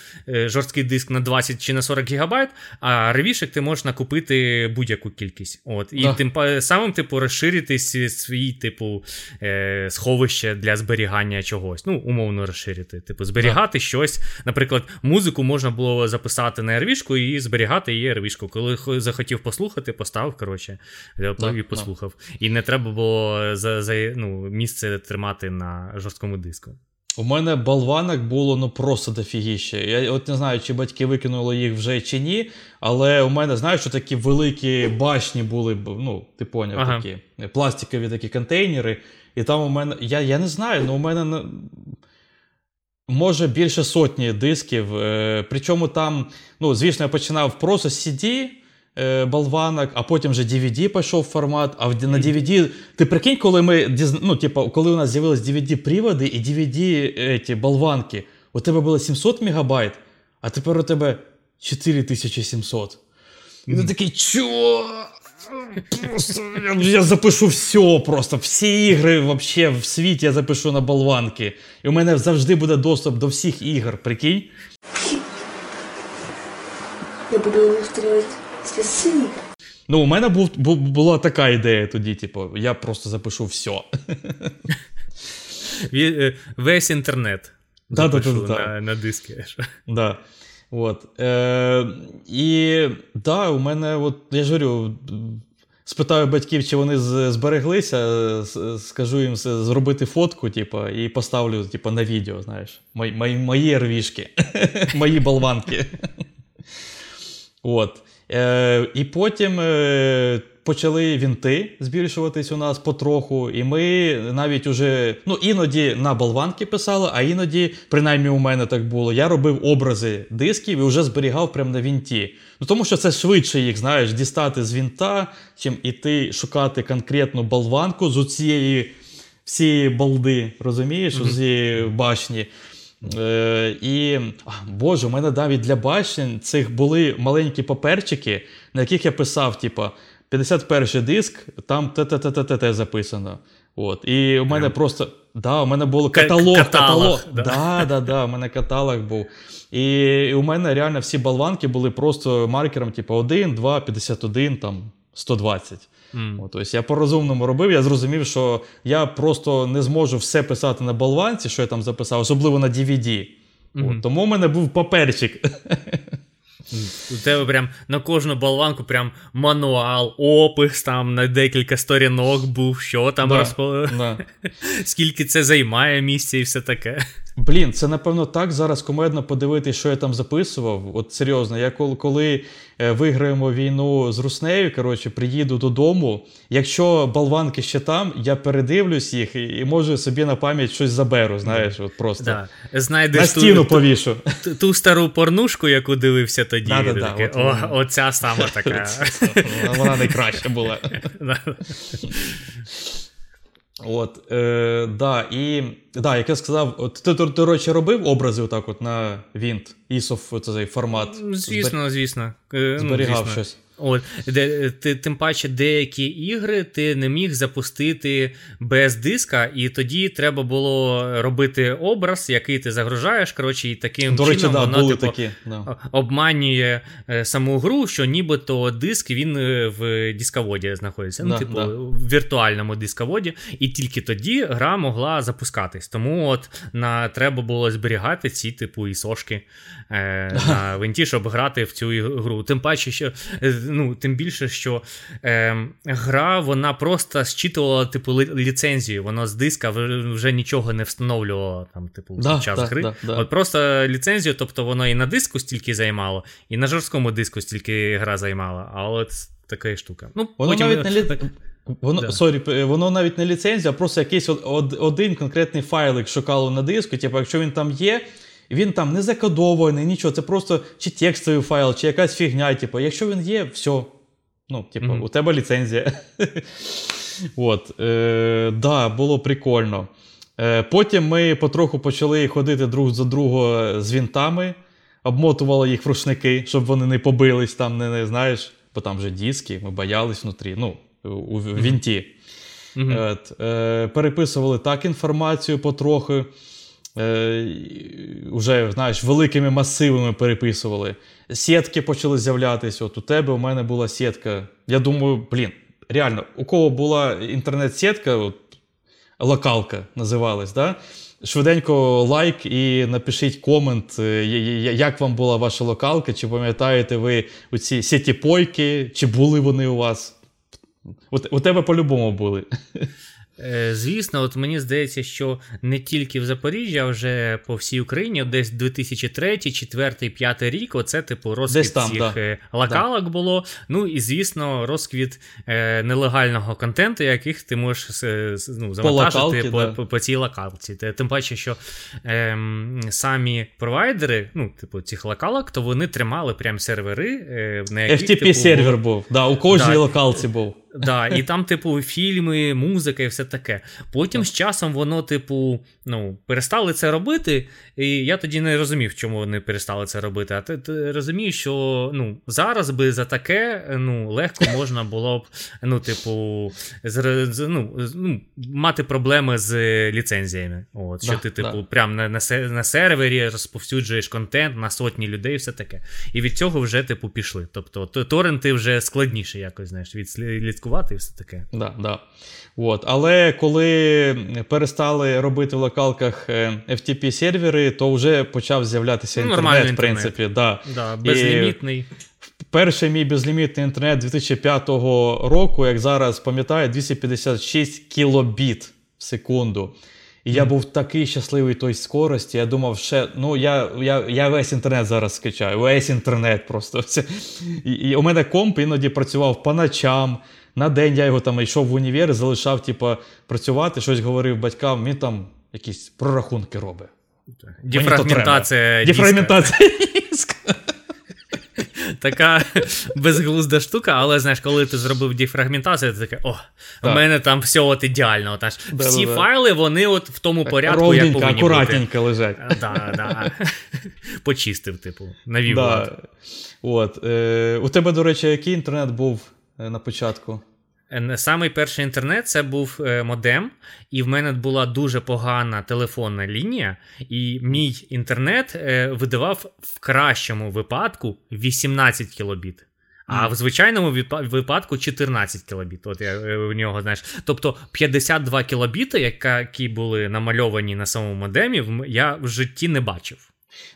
жорсткий диск на 20 чи на 40 гігабайт, а ревішек ти можеш накупити будь-яку кількість. І тим самим, розширити свій, сховище для зберігання чогось. Умовно розширити. Зберігати щось. Наприклад, музику можна було записати на ревішку і зберігати її ревішку. Коли захотів послухати, поставив, і послухав. І не треба було місце тримати на жорсткому диску. У мене болванок було просто дофігіще. Я не знаю, чи батьки викинули їх вже чи ні, але у мене, що такі великі башні були, ти поняв, такі пластикові такі контейнери. І там у мене, я не знаю, але у мене може більше сотні дисків. Причому там, звісно, я починав просто з CD, болванок, а потім вже DVD пішов формат, а на DVD, ти прикинь, коли коли у нас з'явились DVD-приводи і DVD-болванки, у тебе було 700 мегабайт, а тепер у тебе 4700. І ти такий, чого? Я запишу все просто, всі ігри вообще в світі я запишу на болванки. І у мене завжди буде доступ до всіх ігор, прикинь? Я буду ілюструвати. У мене була така ідея тоді, я просто запишу все. Весь інтернет запишу на диски. У мене, я ж говорю, спитаю батьків, чи вони збереглися, скажу їм зробити фотку, і поставлю на відео, знаєш, мої рвішки, мої болванки. І потім почали вінти збільшуватись у нас потроху, і ми навіть уже, ну, іноді на болванки писали, а іноді, принаймні у мене так було, я робив образи дисків і вже зберігав прямо на вінті. Ну, тому що це швидше їх, знаєш, дістати з вінта, чим іти шукати конкретну болванку з цієї всієї балди, розумієш, з цієї башні. І, боже, у мене навіть для башень цих були маленькі паперчики, на яких я писав, типа, 51-й диск, там ТТТТТ записано. От. І у мене просто, да, у мене було каталог. Да, у мене каталог був. І у мене реально всі болванки були просто маркером, типа, 1, 2, 51, там, 120. Тобто я по-розумному робив, я зрозумів, що я просто не зможу все писати на болванці, що я там записав, особливо на DVD. От, тому в мене був паперчик. У тебе прям на кожну болванку прям мануал, опис, там на декілька сторінок був, що там скільки це займає місця і все таке. Блін, це, напевно, так зараз комедно подивитись, що я там записував. От серйозно, я коли виграємо війну з Руснею, коротше, приїду додому, якщо болванки ще там, я передивлюсь їх і можу собі на пам'ять щось заберу, знаєш, от просто. Знайдеш на стіну повішу. Ту стару порнушку, яку дивився тоді. Оця сама така. Вона найкраща була. От, як я сказав, от, ти, речі, робив образи отак от на вінт, ISOF, цей формат? Звісно. Зберігав щось. От, тим паче деякі ігри ти не міг запустити без диска, і тоді треба було робити образ, який ти загружаєш, коротше, і таким чином вона обманює саму гру, що нібито диск, він в дисководі знаходиться, в віртуальному дисководі, і тільки тоді гра могла запускатись. Тому от треба було зберігати ці типу ісошки на винті, щоб грати в цю гру. Тим паче, що тим більше, що гра, вона просто зчитувала типу ліцензію, вона з диска вже нічого не встановлювала там, типу, час гри. От просто ліцензію, тобто воно і на диску стільки займало, і на жорсткому диску стільки гра займала. А от така штука. Воно навіть не ліцензія, а просто якийсь один конкретний файлик шукало на диску, типу, якщо він там є, він там не закодований, нічого, це просто чи текстовий файл, чи якась фігня, типу, якщо він є, все. У тебе ліцензія. Було прикольно. Потім ми потроху почали ходити друг за другом з вінтами, обмотували їх в рушники, щоб вони не побились там, не знаєш, бо там вже диски, ми боялись внутрі, у вінті. Переписували так інформацію потроху. Уже, знаєш, великими масивами переписували. Сітки почали з'являтися. От у тебе, у мене була сітка. Я думаю, реально, у кого була інтернет-сітка, от, локалка називалась, да? Швиденько лайк і напишіть комент, як вам була ваша локалка, чи пам'ятаєте ви оці сітіпойки, чи були вони у вас. У тебе по-любому були. Звісно, от мені здається, що не тільки в Запоріжжі, а вже по всій Україні, десь 2003, 2004, 2005 рік, оце, типу, розквіт там, цих локалок було. Ну, і, звісно, розквіт нелегального контенту, яких ти можеш завантажити по цій локалці. Тим паче, що самі провайдери, цих локалок, то вони тримали прям сервери. На яких, FTP-сервер був, у кожній локалці був. І там, типу, фільми, музика і все таке. Потім з часом воно, типу, перестали це робити, і я тоді не розумів, чому вони перестали це робити. А ти розумієш, що, зараз би за таке, легко можна було б, мати проблеми з ліцензіями. От, що ти, типу, прям на сервері розповсюджуєш контент на сотні людей і все таке. І від цього вже, типу, пішли. Тобто, торренти вже складніше якось, знаєш, від ліцензії. І все таке. Але коли перестали робити в локалках FTP-сервери, то вже почав з'являтися інтернет, в принципі. Безлімітний. Перший мій безлімітний інтернет 2005 року, як зараз пам'ятаю, 256 кілобіт в секунду. І я був такий щасливий той скорості, я думав, я весь інтернет зараз скачаю, весь інтернет просто. І у мене комп іноді працював по ночам, На день я його там йшов в універ, залишав типу, працювати, щось говорив батькам, він там якісь прорахунки робить. Дефрагментація диска. Дефрагментація диска. Така безглузда штука, але, знаєш, коли ти зробив дефрагментацію, ти таке, о, в мене там все от ідеально. От, аж. Всі файли, вони от в тому порядку, ровненько, як повинні бути. Акуратненько лежать. Да. Почистив, типу, навів. Да. От. У тебе, до речі, який інтернет був на початку? Самий перший інтернет, це був модем, і в мене була дуже погана телефонна лінія, і мій інтернет видавав в кращому випадку 18 кілобіт, а в звичайному випадку 14 кілобіт. От я в нього, знаєш, тобто 52 кілобіти, які були намальовані на самому модемі, я в житті не бачив.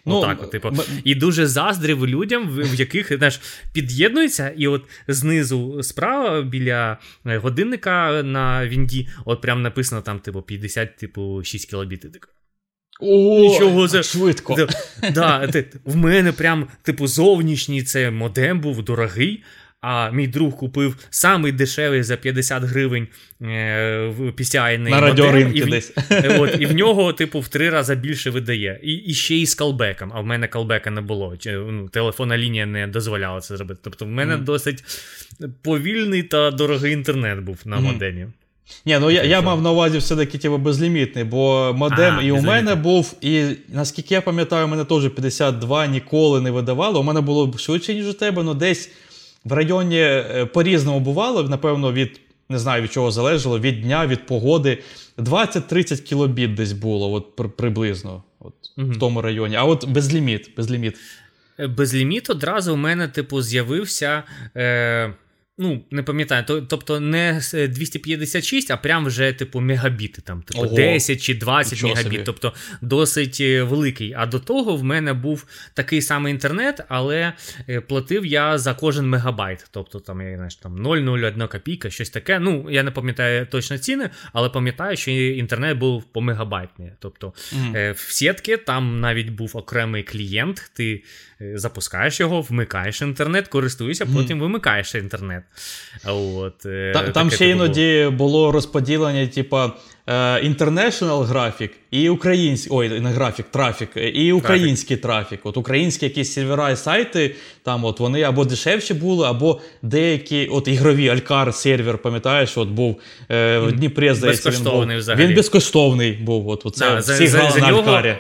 Ну, так, типу. І дуже заздрів людям, в яких, знаєш, під'єднується, і от знизу справа біля годинника на Вінді, от прям написано там, типу, 50, типу, 6 кілобіт. Нічого за швидко. Да, в мене прям, типу, зовнішній цей модем був дорогий, а мій друг купив самий дешевий за 50 гривень PCI-ний на радіоринку десь. От, і в нього, типу, в 3 рази більше видає. І ще й з калбеком. А в мене калбека не було. Телефонна лінія не дозволяла це зробити. Тобто в мене досить повільний та дорогий інтернет був на модемі. Ні, ну я мав на увазі все-таки типу, безлімітний, бо модем і у мене був, і наскільки я пам'ятаю, у мене теж 52 ніколи не видавало. У мене було швидше, ніж у тебе, але десь в районі по-різному бувало, напевно, від, не знаю, від чого залежало, від дня, від погоди. 20-30 кілобіт десь було, от приблизно, от, в тому районі. А от безліміт. Безліміт одразу в мене, типу, з'явився, не пам'ятаю, тобто не 256, а прям вже, типу, мегабіти, там, типу, 10 чи 20 мегабіт, собі. Тобто досить великий. А до того в мене був такий самий інтернет, але платив я за кожен мегабайт, тобто там, я знаю, там 0,01 копійка, щось таке, ну, я не пам'ятаю точно ціни, але пам'ятаю, що інтернет був по мегабайтний, тобто в сітки там навіть був окремий клієнт, ти запускаєш його, вмикаєш інтернет, користуєшся, потім вимикаєш інтернет. От, там ще іноді було розподілення, типа international графік і український, трафік, і український трафік. От українські якісь сервера і сайти, там от вони або дешевші були, або деякі, от ігрові, Алькар сервер, пам'ятаєш, от був в Дніпрі, здається, він безкоштовний був, от це всі грали на Алькарі.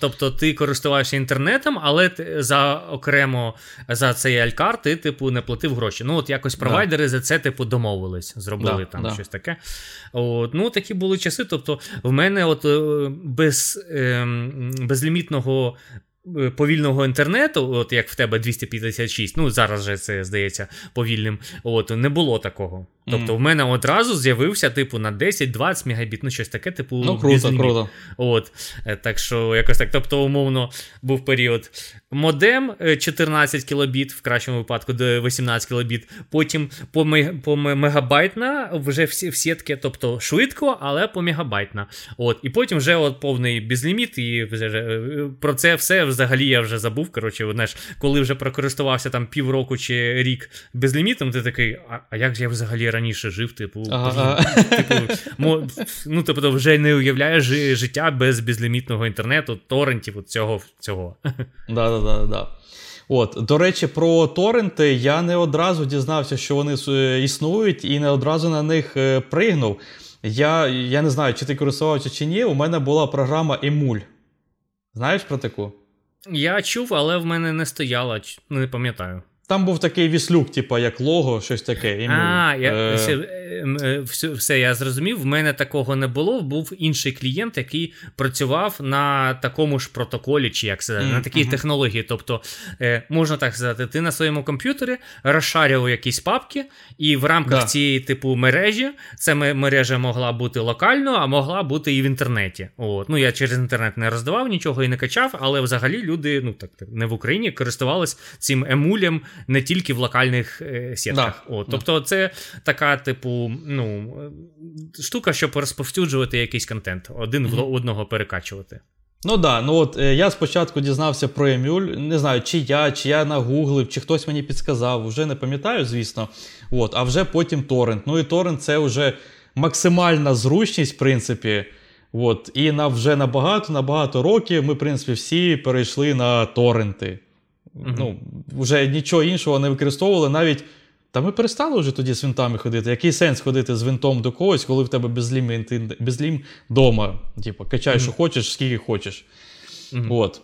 Тобто ти користуваєшся інтернетом, але за окремо за цей Алькар ти, типу, не платив гроші. Ну, от якось провайдери за це, типу, домовились, зробили щось таке. От, ну, такі були часи. Тобто в мене от безлімітного повільного інтернету, от як в тебе 256, ну, зараз же це, здається, повільним, от, не було такого. Тобто в мене одразу з'явився, типу, на 10-20 мегабіт, ну, щось таке, типу... Ну, круто. От, так що, якось так, тобто, умовно, був період модем 14 кілобіт, в кращому випадку, до 18 кілобіт, потім помегабайтна, вже в сітки, тобто, швидко, але помегабайтна. От, і потім вже от повний безліміт, і про це все взагалі я вже забув, коротше, знаєш, коли вже прокористувався там півроку чи рік безлімітом, ти такий, а як же я взагалі раніше жив, типу, ну, тобто вже не уявляєш життя без безлімітного інтернету, торрентів, от цього. Да. От, до речі, про торренти я не одразу дізнався, що вони існують, і не одразу на них пригнув. Я не знаю, чи ти користувався, чи ні, у мене була програма Емуль. Знаєш про таку? Я чув, але в мене не стояла, не пам'ятаю. Там був такий віслюк, типу, як лого, щось таке. Все, я зрозумів, в мене такого не було, був інший клієнт, який працював на такому ж протоколі, чи як це, на такій технології, тобто, можна так сказати, ти на своєму комп'ютері розшарював якісь папки, і в рамках цієї, типу, мережі, ця мережа могла бути локально, а могла бути і в інтернеті. От. Ну, я через інтернет не роздавав нічого і не качав, але взагалі люди, ну, так, не в Україні, користувалися цим емулем, не тільки в локальних сітках. Да. От, тобто це така, типу, штука, щоб розповсюджувати якийсь контент. Один в одного перекачувати. Ну да, ну от я спочатку дізнався про Емюль, не знаю, чи я нагуглив, чи хтось мені підсказав, вже не пам'ятаю, звісно. От, а вже потім торрент. Ну і торрент це вже максимальна зручність, в принципі. От, і вже набагато років ми, в принципі, всі перейшли на торренти. Mm-hmm. Ну, вже нічого іншого не використовували, навіть та ми перестали вже тоді з винтами ходити. Який сенс ходити з винтом до когось, коли в тебе безлім дома? Типу, качай, що хочеш, скільки хочеш. Mm-hmm. От.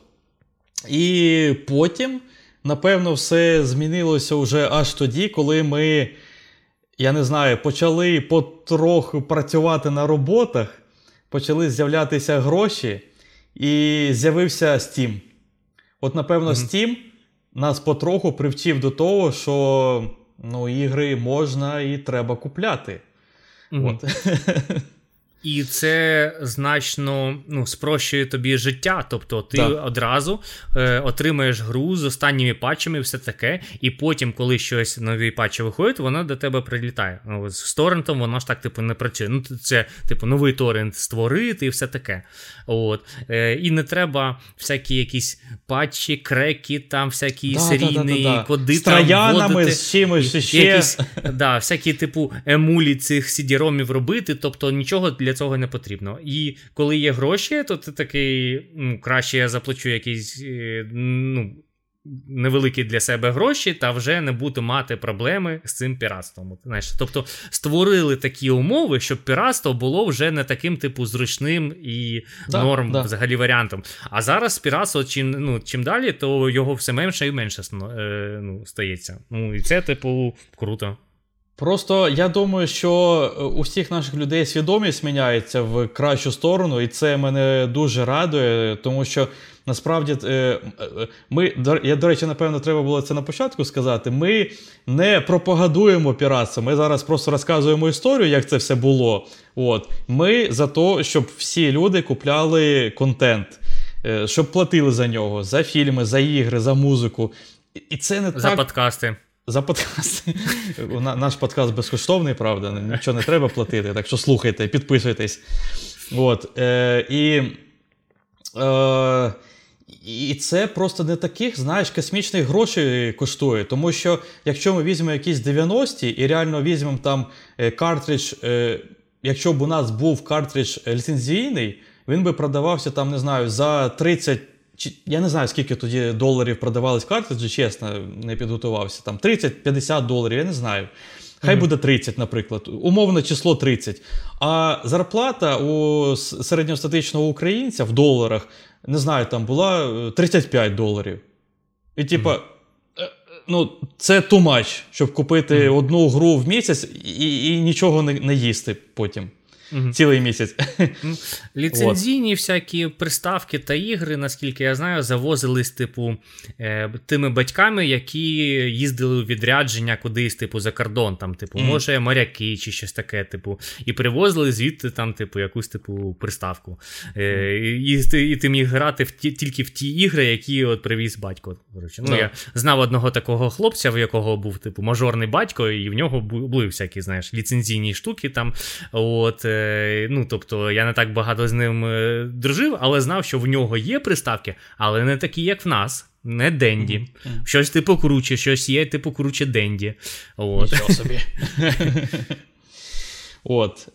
І потім, напевно, все змінилося вже аж тоді, коли ми, я не знаю, почали потроху працювати на роботах, почали з'являтися гроші, і з'явився Steam. От, напевно, mm-hmm. Steam нас потроху привчив до того, що ну, ігри можна і треба купляти. Mm-hmm. От. І це значно спрощує тобі життя. Тобто ти одразу отримаєш гру з останніми патчами і все таке, і потім, коли щось нові патчі виходять, вона до тебе прилітає. Ну, з торрентом вона ж так не працює. Ну, це новий торрент створити і все таке. От. І не треба всякі якісь патчі, креки, там всякі серійні коди. З троянами, вводити, з чимось ще. Якісь, всякі емулі цих CD-ромів робити, тобто нічого для цього не потрібно. І коли є гроші, то ти такий, краще я заплачу якісь, невеликі для себе гроші, та вже не буду мати проблеми з цим піратством. Знаєш, тобто створили такі умови, щоб піратство було вже не таким зручним і норм взагалі варіантом. А зараз піратство чим далі, то його все менше і менше стається. Ну, і це круто. Просто я думаю, що у всіх наших людей свідомість міняється в кращу сторону, і це мене дуже радує, тому що насправді я, до речі, напевно, треба було це на початку сказати, ми не пропагандуємо піратство, ми зараз просто розказуємо історію, як це все було. От. Ми за те, щоб всі люди купляли контент, щоб платили за нього, за фільми, за ігри, за музику. І це не за подкасти. За подкаст. Наш подкаст безкоштовний, правда, нічого не треба платити, так що слухайте, підписуйтесь. От. І це просто не таких, знаєш, космічних грошей коштує, тому що якщо ми візьмемо якісь 90-ті і реально візьмемо там картридж, якщо б у нас був картридж ліцензійний, він би продавався там, не знаю, за 30, я не знаю, скільки тоді доларів продавались картриджі, чесно, не підготувався. Там 30-50 доларів, я не знаю. Хай буде 30, наприклад. Умовно число 30. А зарплата у середньостатичного українця в доларах, не знаю, там була 35 доларів. І це too much, щоб купити одну гру в місяць і нічого не їсти потім. Цілий місяць. Ліцензійні всякі приставки та ігри, наскільки я знаю, завозились тими батьками, які їздили у відрядження кудись, за кордон, там, може, моряки чи щось таке, і привозили звідти там, якусь приставку. І ти міг грати тільки в ті ігри, які от привіз батько. Ну, я знав одного такого хлопця, в якого був мажорний батько, і в нього були всякі, знаєш, ліцензійні штуки там. От, я не так багато з ним дружив, але знав, що в нього є приставки, але не такі, як в нас. Не денді. Щось круче, щось є круче денді. От. Нічого собі. От.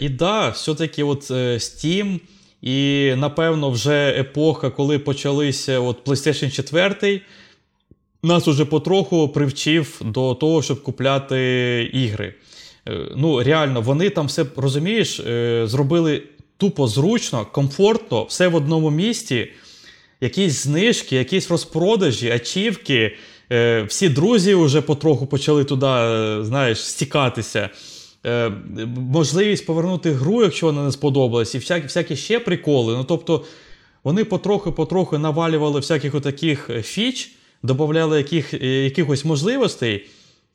І все-таки Steam і, напевно, вже епоха, коли почалися PlayStation 4, нас уже потроху привчив до того, щоб купляти ігри. Ну, реально, вони там все, розумієш, зробили тупо зручно, комфортно, все в одному місці. Якісь знижки, якісь розпродажі, ачівки. Всі друзі вже потроху почали туди, знаєш, стікатися. Можливість повернути гру, якщо вона не сподобалась, і всякі ще приколи. Ну, тобто, вони потроху навалювали всяких отаких фіч, додавали якихось можливостей,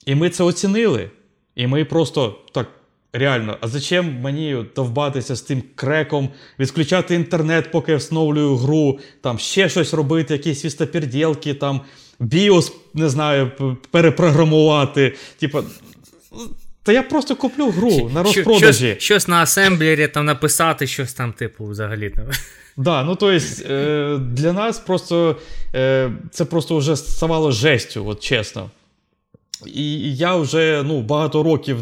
і ми це оцінили. І ми просто так, реально, а зачем мені довбатися з тим креком, відключати інтернет, поки я встановлюю гру, там ще щось робити, якісь вістоперділки, там BIOS, не знаю, перепрограмувати. Типа, Та я просто куплю гру на розпродажі. Щось на асемблері там написати, щось там типу взагалі. Так, да, ну тобто для нас просто це просто вже ставало жестю, от чесно. І я вже багато років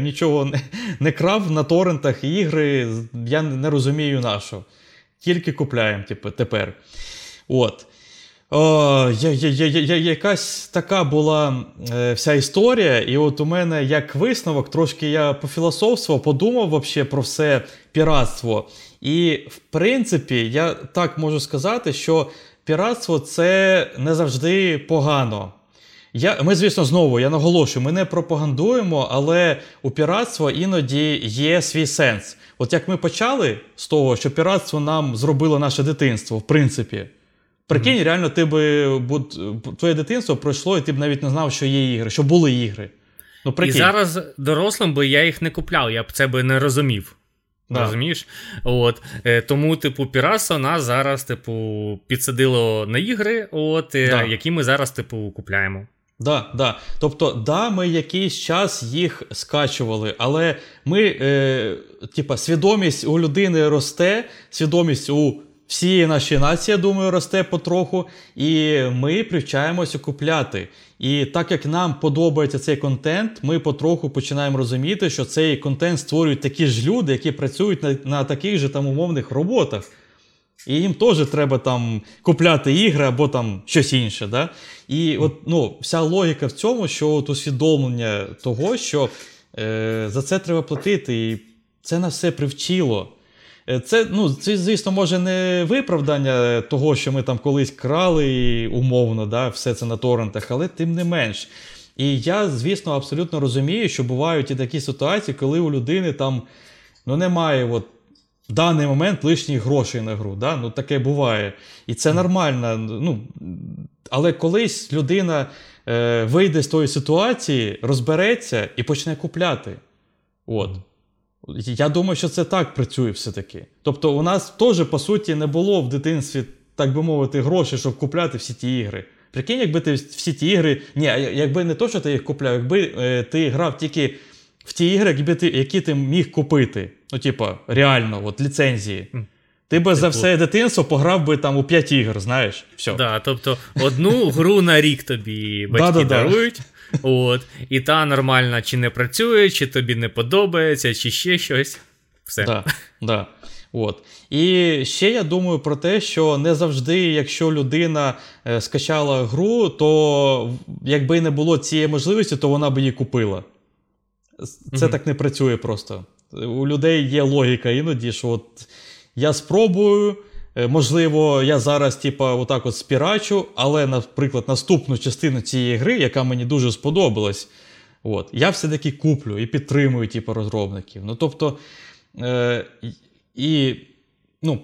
нічого не крав на торрентах ігри, я не розумію нашу. Тільки купляємо тепер. От. Якась така була вся історія, і от у мене як висновок, трошки я пофілософствував, подумав вообще про все піратство. І в принципі, я так можу сказати, що піратство це не завжди погано. Ми, звісно, знову, я наголошую, ми не пропагандуємо, але у піратства іноді є свій сенс. От як ми почали з того, що піратство нам зробило наше дитинство, в принципі. Прикинь, реально, твоє дитинство пройшло, і ти б навіть не знав, що є ігри, що були ігри. Ну, прикинь. І зараз дорослим би я їх не купляв, я б це би не розумів. Да. Розумієш? От. Тому, піратство нас зараз, підсадило на ігри, які ми зараз, купляємо. Да. Тобто, ми якийсь час їх скачували, але ми, свідомість у людини росте, свідомість у всієї нашої нації, я думаю, росте потроху, і ми привчаємося купляти. І так як нам подобається цей контент, ми потроху починаємо розуміти, що цей контент створюють такі ж люди, які працюють на таких же умовних роботах. І їм теж треба купляти ігри або щось інше. Да? І вся логіка в цьому, що усвідомлення того, що за це треба платити, і це нас все привчило. Це, звісно, може не виправдання того, що ми колись крали умовно, да, все це на торрентах, але тим не менш. І я, звісно, абсолютно розумію, що бувають і такі ситуації, коли у людини немає в даний момент лишніх грошей на гру. Да? Таке буває. І це нормально. Але колись людина вийде з тої ситуації, розбереться і почне купляти. От. Я думаю, що це так працює все-таки. Тобто у нас теж, по суті, не було в дитинстві, так би мовити, грошей, щоб купляти всі ті ігри. Прикинь, якби ти всі ті ігри... Ні, якби не то, що ти їх купляв, якби ти грав тільки в ті ігри, які ти міг купити. Реально, ліцензії. Ти би за все дитинство пограв би у 5 ігор, знаєш, все. Да, тобто одну гру на рік тобі батьки дарують. От, і та нормальна чи не працює, чи тобі не подобається, чи ще щось. Все. Да. От. І ще я думаю про те, що не завжди, якщо людина скачала гру, то якби не було цієї можливості, то вона б її купила. Це так не працює просто. У людей є логіка іноді, що я спробую, можливо, я зараз отак спірачу, але, наприклад, наступну частину цієї гри, яка мені дуже сподобалась, я все-таки куплю і підтримую розробників.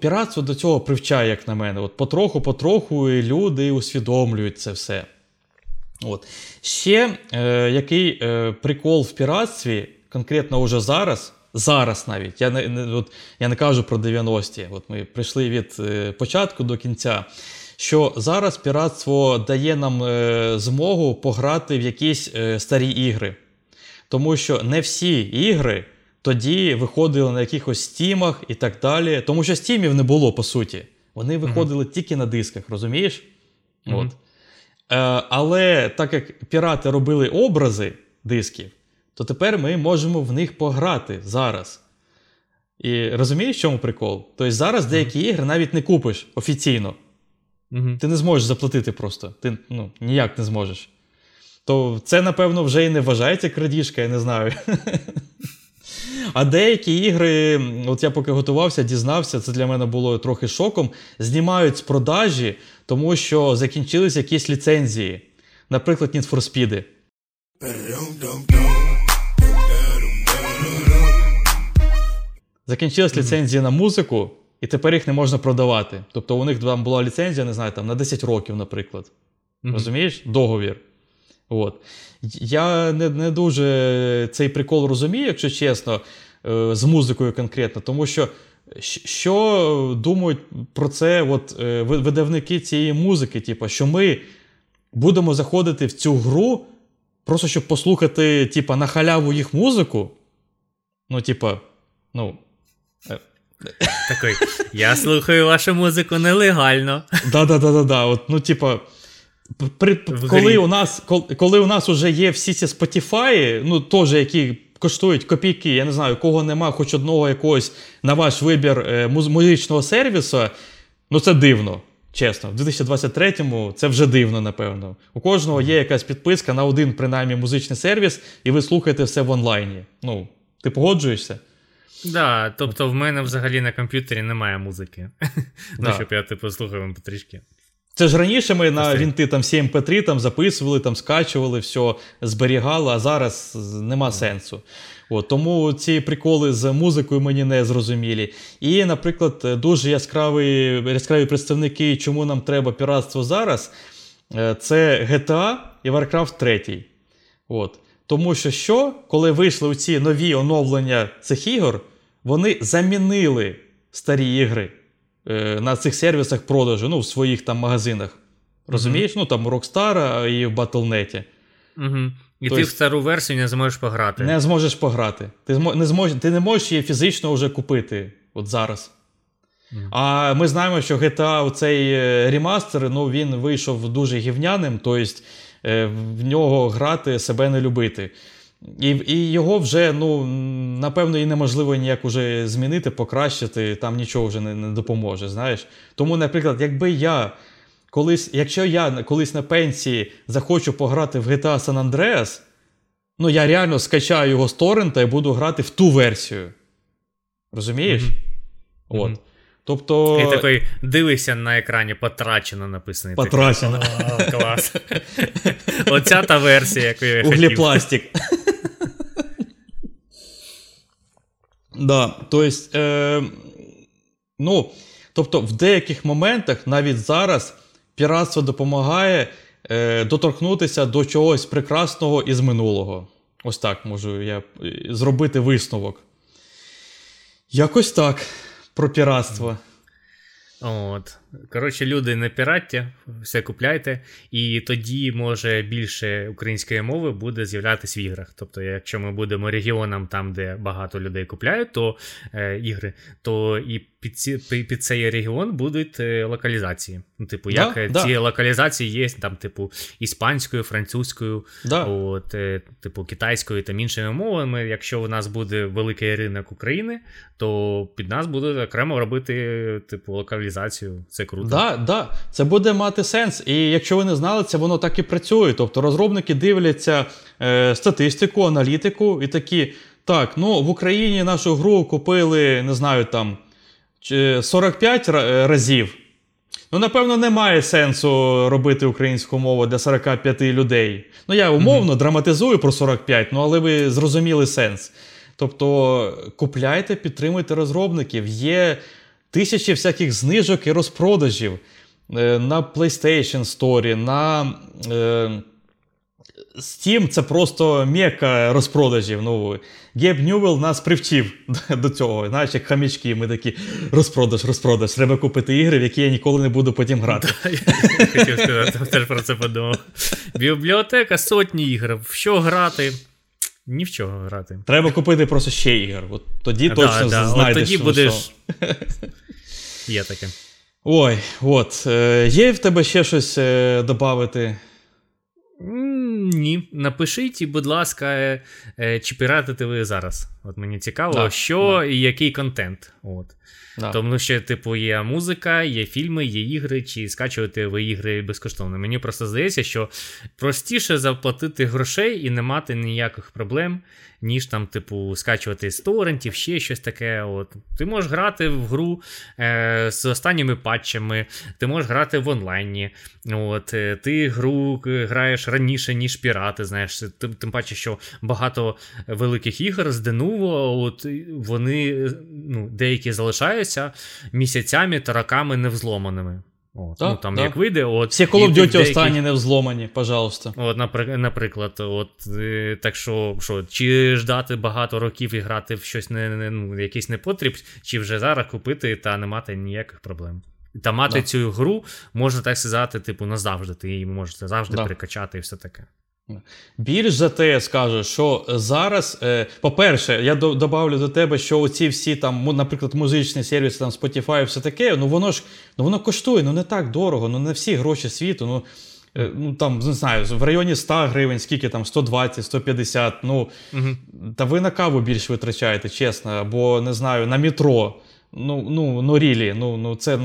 Піратство до цього привчає, як на мене. Потроху і люди усвідомлюють це все. От. Ще який прикол в піратстві, конкретно уже зараз, навіть, я не кажу про 90-ті, ми прийшли від початку до кінця, що зараз піратство дає нам змогу пограти в якісь старі ігри. Тому що не всі ігри тоді виходили на якихось стімах і так далі, тому що стімів не було, по суті. Вони виходили тільки на дисках, розумієш? От. Але так як пірати робили образи дисків, то тепер ми можемо в них пограти зараз. І розумієш, в чому прикол? Тобто зараз деякі ігри навіть не купиш офіційно. Ти не зможеш заплатити просто. Ти ніяк не зможеш. То це, напевно, вже і не вважається крадіжка, я не знаю. А деякі ігри, я поки готувався, дізнався, це для мене було трохи шоком, знімають з продажі, тому що закінчились якісь ліцензії. Наприклад, Need for Speed. Закінчилась ліцензія на музику, і тепер їх не можна продавати. Тобто у них там була ліцензія, не знаю, на 10 років, наприклад. Розумієш? Договір. От. Я не дуже цей прикол розумію, якщо чесно, з музикою конкретно, тому що що думають про це видавники цієї музики, що ми будемо заходити в цю гру просто щоб послухати, типа, на халяву їх музику, ну, типа, ну... Такий, я слухаю вашу музику нелегально. Да-да-да-да, ну, типа... Коли у нас вже є всі ці Spotify, ну, теж, які коштують копійки, я не знаю, кого нема хоч одного якогось на ваш вибір музичного сервісу, ну, це дивно, чесно. В 2023-му це вже дивно, напевно. У кожного є якась підписка на один, принаймні, музичний сервіс, і ви слухаєте все в онлайні. Ну, ти погоджуєшся? Так, да, тобто в мене взагалі на комп'ютері немає музики. Ну, щоб я, типу, слухав вам потрішки. Це ж раніше ми на вінти там всі MP3 там записували, там скачували, все зберігали, а зараз нема сенсу. От, тому ці приколи з музикою мені не зрозумілі. І, наприклад, дуже яскраві представники, чому нам треба піратство зараз, це GTA і Warcraft 3. От. Тому що коли вийшли ці нові оновлення цих ігор, вони замінили старі ігри на цих сервісах продажу, ну, в своїх там магазинах. Розумієш? Ну, там у Rockstar і в Battle.net. І тобто, ти в стару версію не зможеш пограти. Не зможеш пограти. Ти не можеш її фізично вже купити от зараз. А ми знаємо, що GTA, цей ремастер, ну, він вийшов дуже гівняним, тобто в нього грати, себе не любити. І його вже, ну, напевно, і неможливо ніяк уже змінити, покращити, там нічого вже не допоможе, знаєш. Тому, наприклад, якщо я колись на пенсії захочу пограти в GTA San Andreas, ну, я реально скачаю його з торрента і буду грати в ту версію. Розумієш? От. Тобто... І такий, дивишся на екрані, потрачено написано. Потрачено. Клас. Оця та версія, яку я хотів. Углепластик. Да, тобто, ну, тобто в деяких моментах, навіть зараз, піратство допомагає доторкнутися до чогось прекрасного із минулого. Ось так можу я зробити висновок. Якось так. Про піратство. От. Коротше, люди, не піратьте, все купляйте, і тоді, може, більше української мови буде з'являтися в іграх. Тобто, якщо ми будемо регіоном там, де багато людей купляють то, ігри, то і під цей регіон будуть локалізації. Ну, типу, ці локалізації є, там, типу, іспанською, французькою, от, типу, китайською та іншими мовами. Якщо у нас буде великий ринок України, то під нас будуть окремо робити, типу, локалізацію. Це круто. Да. Це буде мати сенс. І якщо ви не знали, це воно так і працює. Тобто розробники дивляться статистику, аналітику і такі, так, ну, в Україні нашу гру купили, не знаю, там, 45 разів. Ну, напевно, немає сенсу робити українську мову для 45 людей. Ну, я умовно драматизую про 45, ну, але ви зрозуміли сенс. Тобто, купляйте, підтримуйте розробників. Є тисячі всяких знижок і розпродажів на PlayStation Store, на Steam, це просто мека розпродажів. Ну, Геб Ньювелл нас привчив до цього. Знаєш, як хамічки, ми такі, розпродаж, треба купити ігри, в які я ніколи не буду потім грати. Я хотів сказати, теж про це подумав. Бібліотека, сотні ігр, в що грати? Ні в чого грати. Треба купити просто ще ігор. От тоді точно знайдеш. От тоді будеш... Є таке. Ой, от. Є в тебе ще щось додати? Ні. Напишіть, будь ласка, чи піратите ви зараз. От мені цікаво, і який контент. От. Да. Тому що, типу, є музика, є фільми, є ігри, чи скачуєте ви ігри безкоштовно. Мені просто здається, що простіше заплатити грошей і не мати ніяких проблем, ніж там, типу, скачувати з торрентів, ще щось таке. От. Ти можеш грати в гру з останніми патчами, ти можеш грати в онлайні, от. Ти гру граєш раніше, ніж пірати, знаєш. Тим паче, що багато великих ігор з денуво, от вони, ну, деякі залишаються місяцями та роками невзломаними. От, да, ну, там, як вийде, от, всі Call of Duty останні невзломані, пожалуйста. От, наприклад, от, так що, чи ждати багато років і грати в щось якийсь непотріб, чи вже зараз купити та не мати ніяких проблем. Та мати цю гру, можна так сказати, типу, назавжди. Ти її можеш завжди перекачати і все таке. Більш за те, я скажу, що зараз, по-перше, я добавлю до тебе, що оці всі там, наприклад, музичні сервіси, там Spotify, все таке, ну воно ж, ну воно коштує, ну не так дорого, ну не всі гроші світу, ну, ну там, не знаю, в районі 100 гривень, скільки там, 120, 150, ну, та ви на каву більше витрачаєте, чесно, або, не знаю, на метро. Ну, рілі,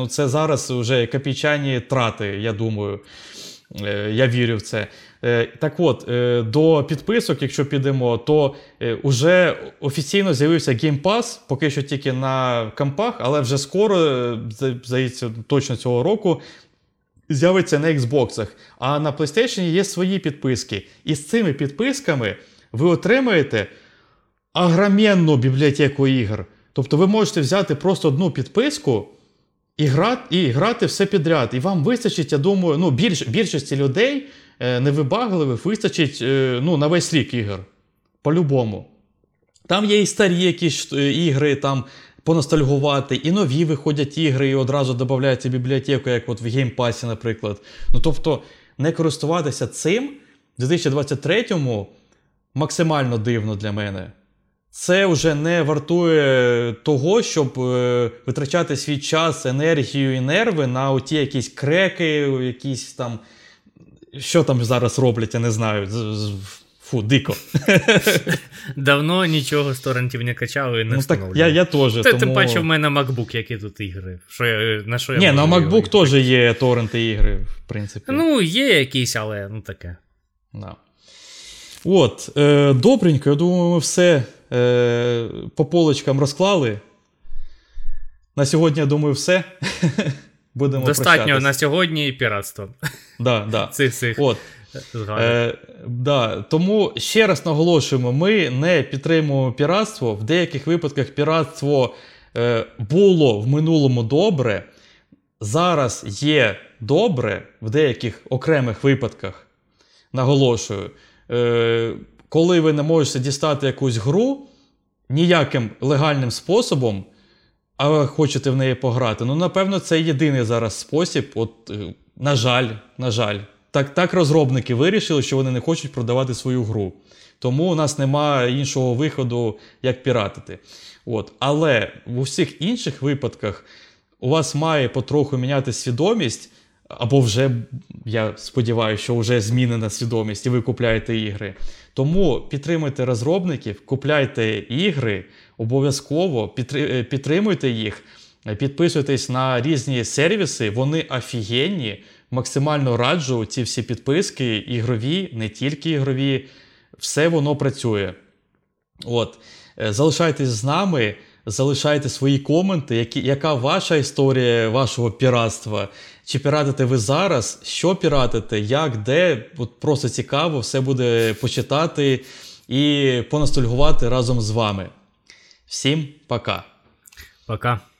це зараз вже копійчані трати, я думаю, я вірю в це. Так от, до підписок, якщо підемо, то вже офіційно з'явився Game Pass, поки що тільки на компах, але вже скоро, здається, точно цього року, з'явиться на Xbox'ах. А на PlayStation є свої підписки. І з цими підписками ви отримаєте огроменну бібліотеку ігор. Тобто ви можете взяти просто одну підписку і грати все підряд. І вам вистачить, я думаю, ну, більшості людей невибагливих вистачить на весь рік ігор. По-любому. Там є і старі якісь ігри, там поностальгувати, і нові виходять ігри, і одразу додається бібліотеку, як от в геймпасі, наприклад. Ну, тобто, не користуватися цим в 2023-му максимально дивно для мене. Це вже не вартує того, щоб витрачати свій час, енергію і нерви на оті якісь креки, якісь там... Що там зараз роблять, я не знаю. Фу, дико. Давно нічого з торрентів не качав і не встановлював. Я теж. Тим паче в мене MacBook, які тут ігри. Ні, на MacBook теж є торренти ігри, в принципі. Ну, є якісь, але ну таке. Да. От, добренько, я думаю, ми все по полочкам розклали. На сьогодні, я думаю, все. Будемо прощатися. Достатньо на сьогодні і піратство. Да. Цих. От. Да. Тому ще раз наголошуємо, ми не підтримуємо піратство. В деяких випадках піратство було в минулому добре. Зараз є добре в деяких окремих випадках. Наголошую. Коли ви не можете дістати якусь гру ніяким легальним способом, а хочете в неї пограти, ну, напевно, це єдиний зараз спосіб. От, на жаль. Так розробники вирішили, що вони не хочуть продавати свою гру. Тому у нас немає іншого виходу, як піратити. От. Але в усіх інших випадках у вас має потроху міняти свідомість, або вже, я сподіваюся, що вже змінена свідомість і ви купляєте ігри. Тому підтримуйте розробників, купляйте ігри, обов'язково підтримуйте їх, підписуйтесь на різні сервіси, вони офігенні, максимально раджу ці всі підписки, ігрові, не тільки ігрові, все воно працює. От. Залишайтесь з нами. Залишайте свої коменти, яка ваша історія вашого піратства. Чи піратите ви зараз, що піратите, як, де. От просто цікаво, все буде почитати і поностальгувати разом з вами. Всім пока. Пока.